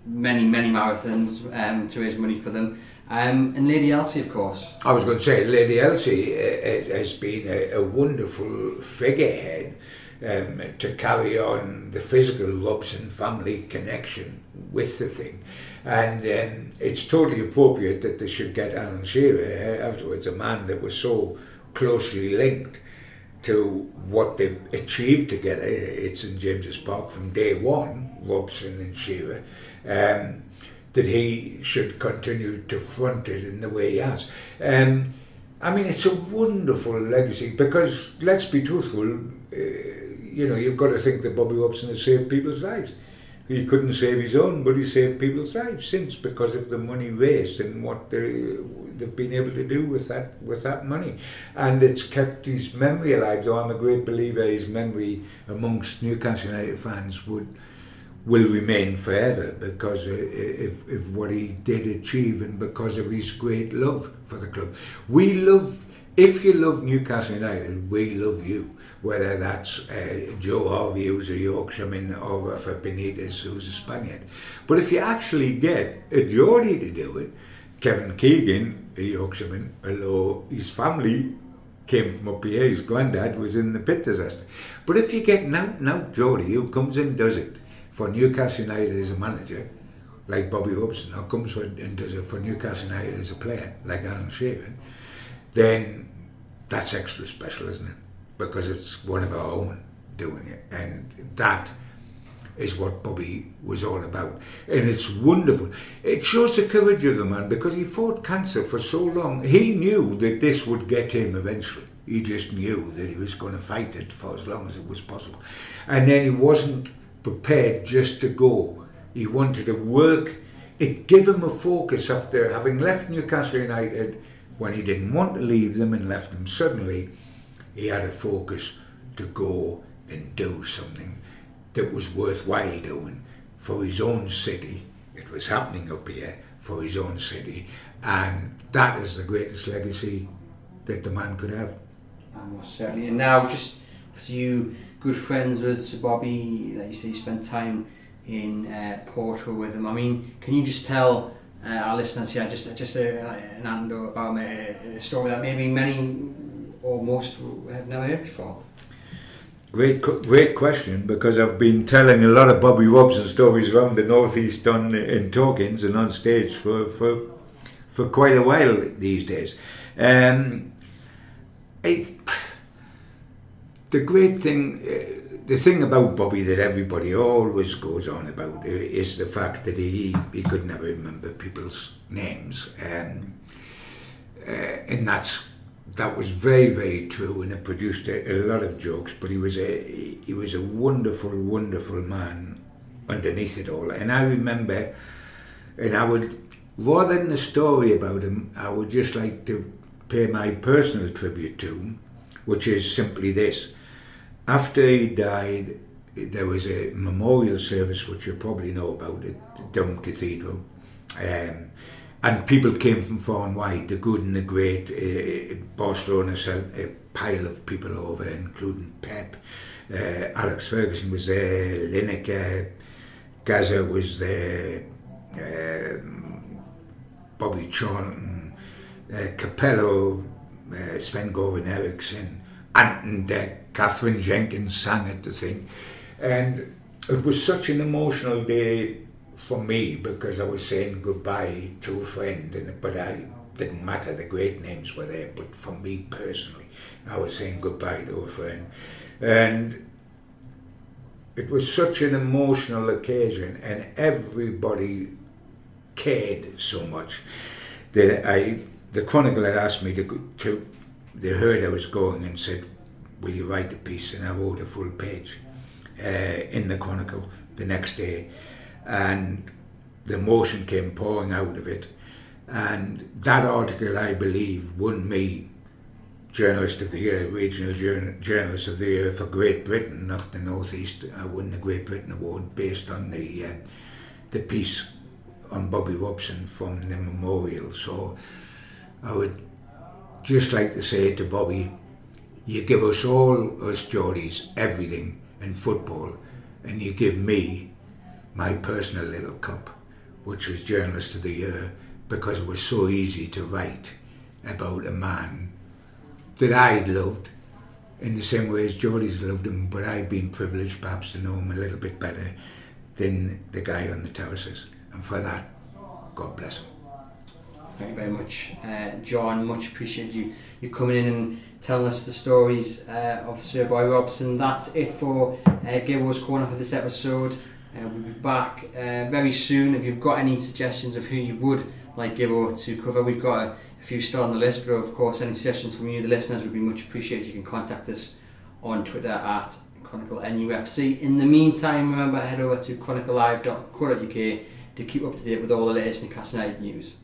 many, many marathons um, to raise money for them. Um, and Lady Elsie, of course. I was going to say, Lady Elsie uh, has been a, a wonderful figurehead um, to carry on the physical Robson family connection with the thing. And um, it's totally appropriate that they should get Alan Shearer afterwards, a man that was so closely linked to what they achieved together at St James's Park from day one, Robson and Shearer, um, that he should continue to front it in the way he has. Um, I mean, it's a wonderful legacy, because, let's be truthful, uh, you know, you've got to think that Bobby Robson has saved people's lives. He couldn't save his own, but he saved people's lives since, because of the money raised and what the they've been able to do with that with that money, and it's kept his memory alive. Though I'm a great believer his memory amongst Newcastle United fans would will remain forever because of, of what he did achieve, and because of his great love for the club. We love, if you love Newcastle United, we love you. Whether that's uh, Joe Harvey, who's a Yorkshireman, or Rafa Benitez, who's a Spaniard. But if you actually get a Geordie to do it, Kevin Keegan, a Yorkshireman, although his family came from up here, his granddad was in the pit disaster. But if you get an out-and-out Geordie who comes and does it for Newcastle United as a manager, like Bobby Robson, or comes for, and does it for Newcastle United as a player, like Alan Shearer, then that's extra special, isn't it? Because it's one of our own doing it, and that is what Bobby was all about. And it's wonderful. It shows the courage of the man, because he fought cancer for so long. He knew that this would get him eventually. He just knew that he was going to fight it for as long as it was possible. And then he wasn't prepared just to go. He wanted to work. It gave him a focus after having left Newcastle United when he didn't want to leave them and left them suddenly. He had a focus to go and do something that was worthwhile doing for his own city. It was happening up here for his own city, and that is the greatest legacy that the man could have. And most certainly. And now, just for you, good friends with Sir Bobby, like you say, you spent time in uh, Porto with him. I mean, can you just tell uh, our listeners here just just a, an anecdote about a, a story that maybe many or most have never heard before? Great, great question, because I've been telling a lot of Bobby Robson stories around the northeast on in Torkins and on stage for for for quite a while these days. Um, it's the great thing, uh, the thing about Bobby that everybody always goes on about uh, is the fact that he he could never remember people's names, um, uh, and that's. That was very, very true, and it produced a, a lot of jokes. But he was a he was a wonderful, wonderful man underneath it all. And I remember, and I would, rather than the story about him, I would just like to pay my personal tribute to him, which is simply this: after he died, there was a memorial service, which you probably know about, at Durham Cathedral. Um, And people came from far and wide, the good and the great. Uh, Barcelona sent a pile of people over, including Pep. Uh, Alex Ferguson was there, Lineker, Gaza was there, um, Bobby Charlton, uh, Capello, uh, Sven-Goran Eriksson, Anton Dek, Catherine Jenkins sang at the thing. And it was such an emotional day for me, because I was saying goodbye to a friend, and, but I didn't matter, the great names were there, but for me personally, I was saying goodbye to a friend. And it was such an emotional occasion, and everybody cared so much that I, the Chronicle had asked me to, to they heard I was going and said, will you write a piece? And I wrote a full page uh, in the Chronicle the next day. And the emotion came pouring out of it, and that article, I believe, won me Journalist of the Year, Regional Journal, Journalist of the Year for Great Britain, not the North East. I won the Great Britain Award based on the uh, the piece on Bobby Robson from the memorial. So I would just like to say to Bobby, you give us all, us Geordies, everything in football, and you give me my personal little cup, which was Journalist of the Year, because it was so easy to write about a man that I'd loved in the same way as Geordie's loved him, but I've been privileged perhaps to know him a little bit better than the guy on the terraces. And for that, God bless him. Thank you very much, uh, John. Much appreciated you, you coming in and telling us the stories uh, of Sir Bobby Robson. That's it for uh, Gilmore's Corner for this episode. Uh, we'll be back uh, very soon. If you've got any suggestions of who you would like Gilmore to cover, we've got a, a few still on the list, but of course any suggestions from you, the listeners, would be much appreciated. You can contact us on Twitter at Chronicle N U F C. In the meantime, remember, head over to chronicle live dot co dot U K to keep up to date with all the latest Newcastle United news.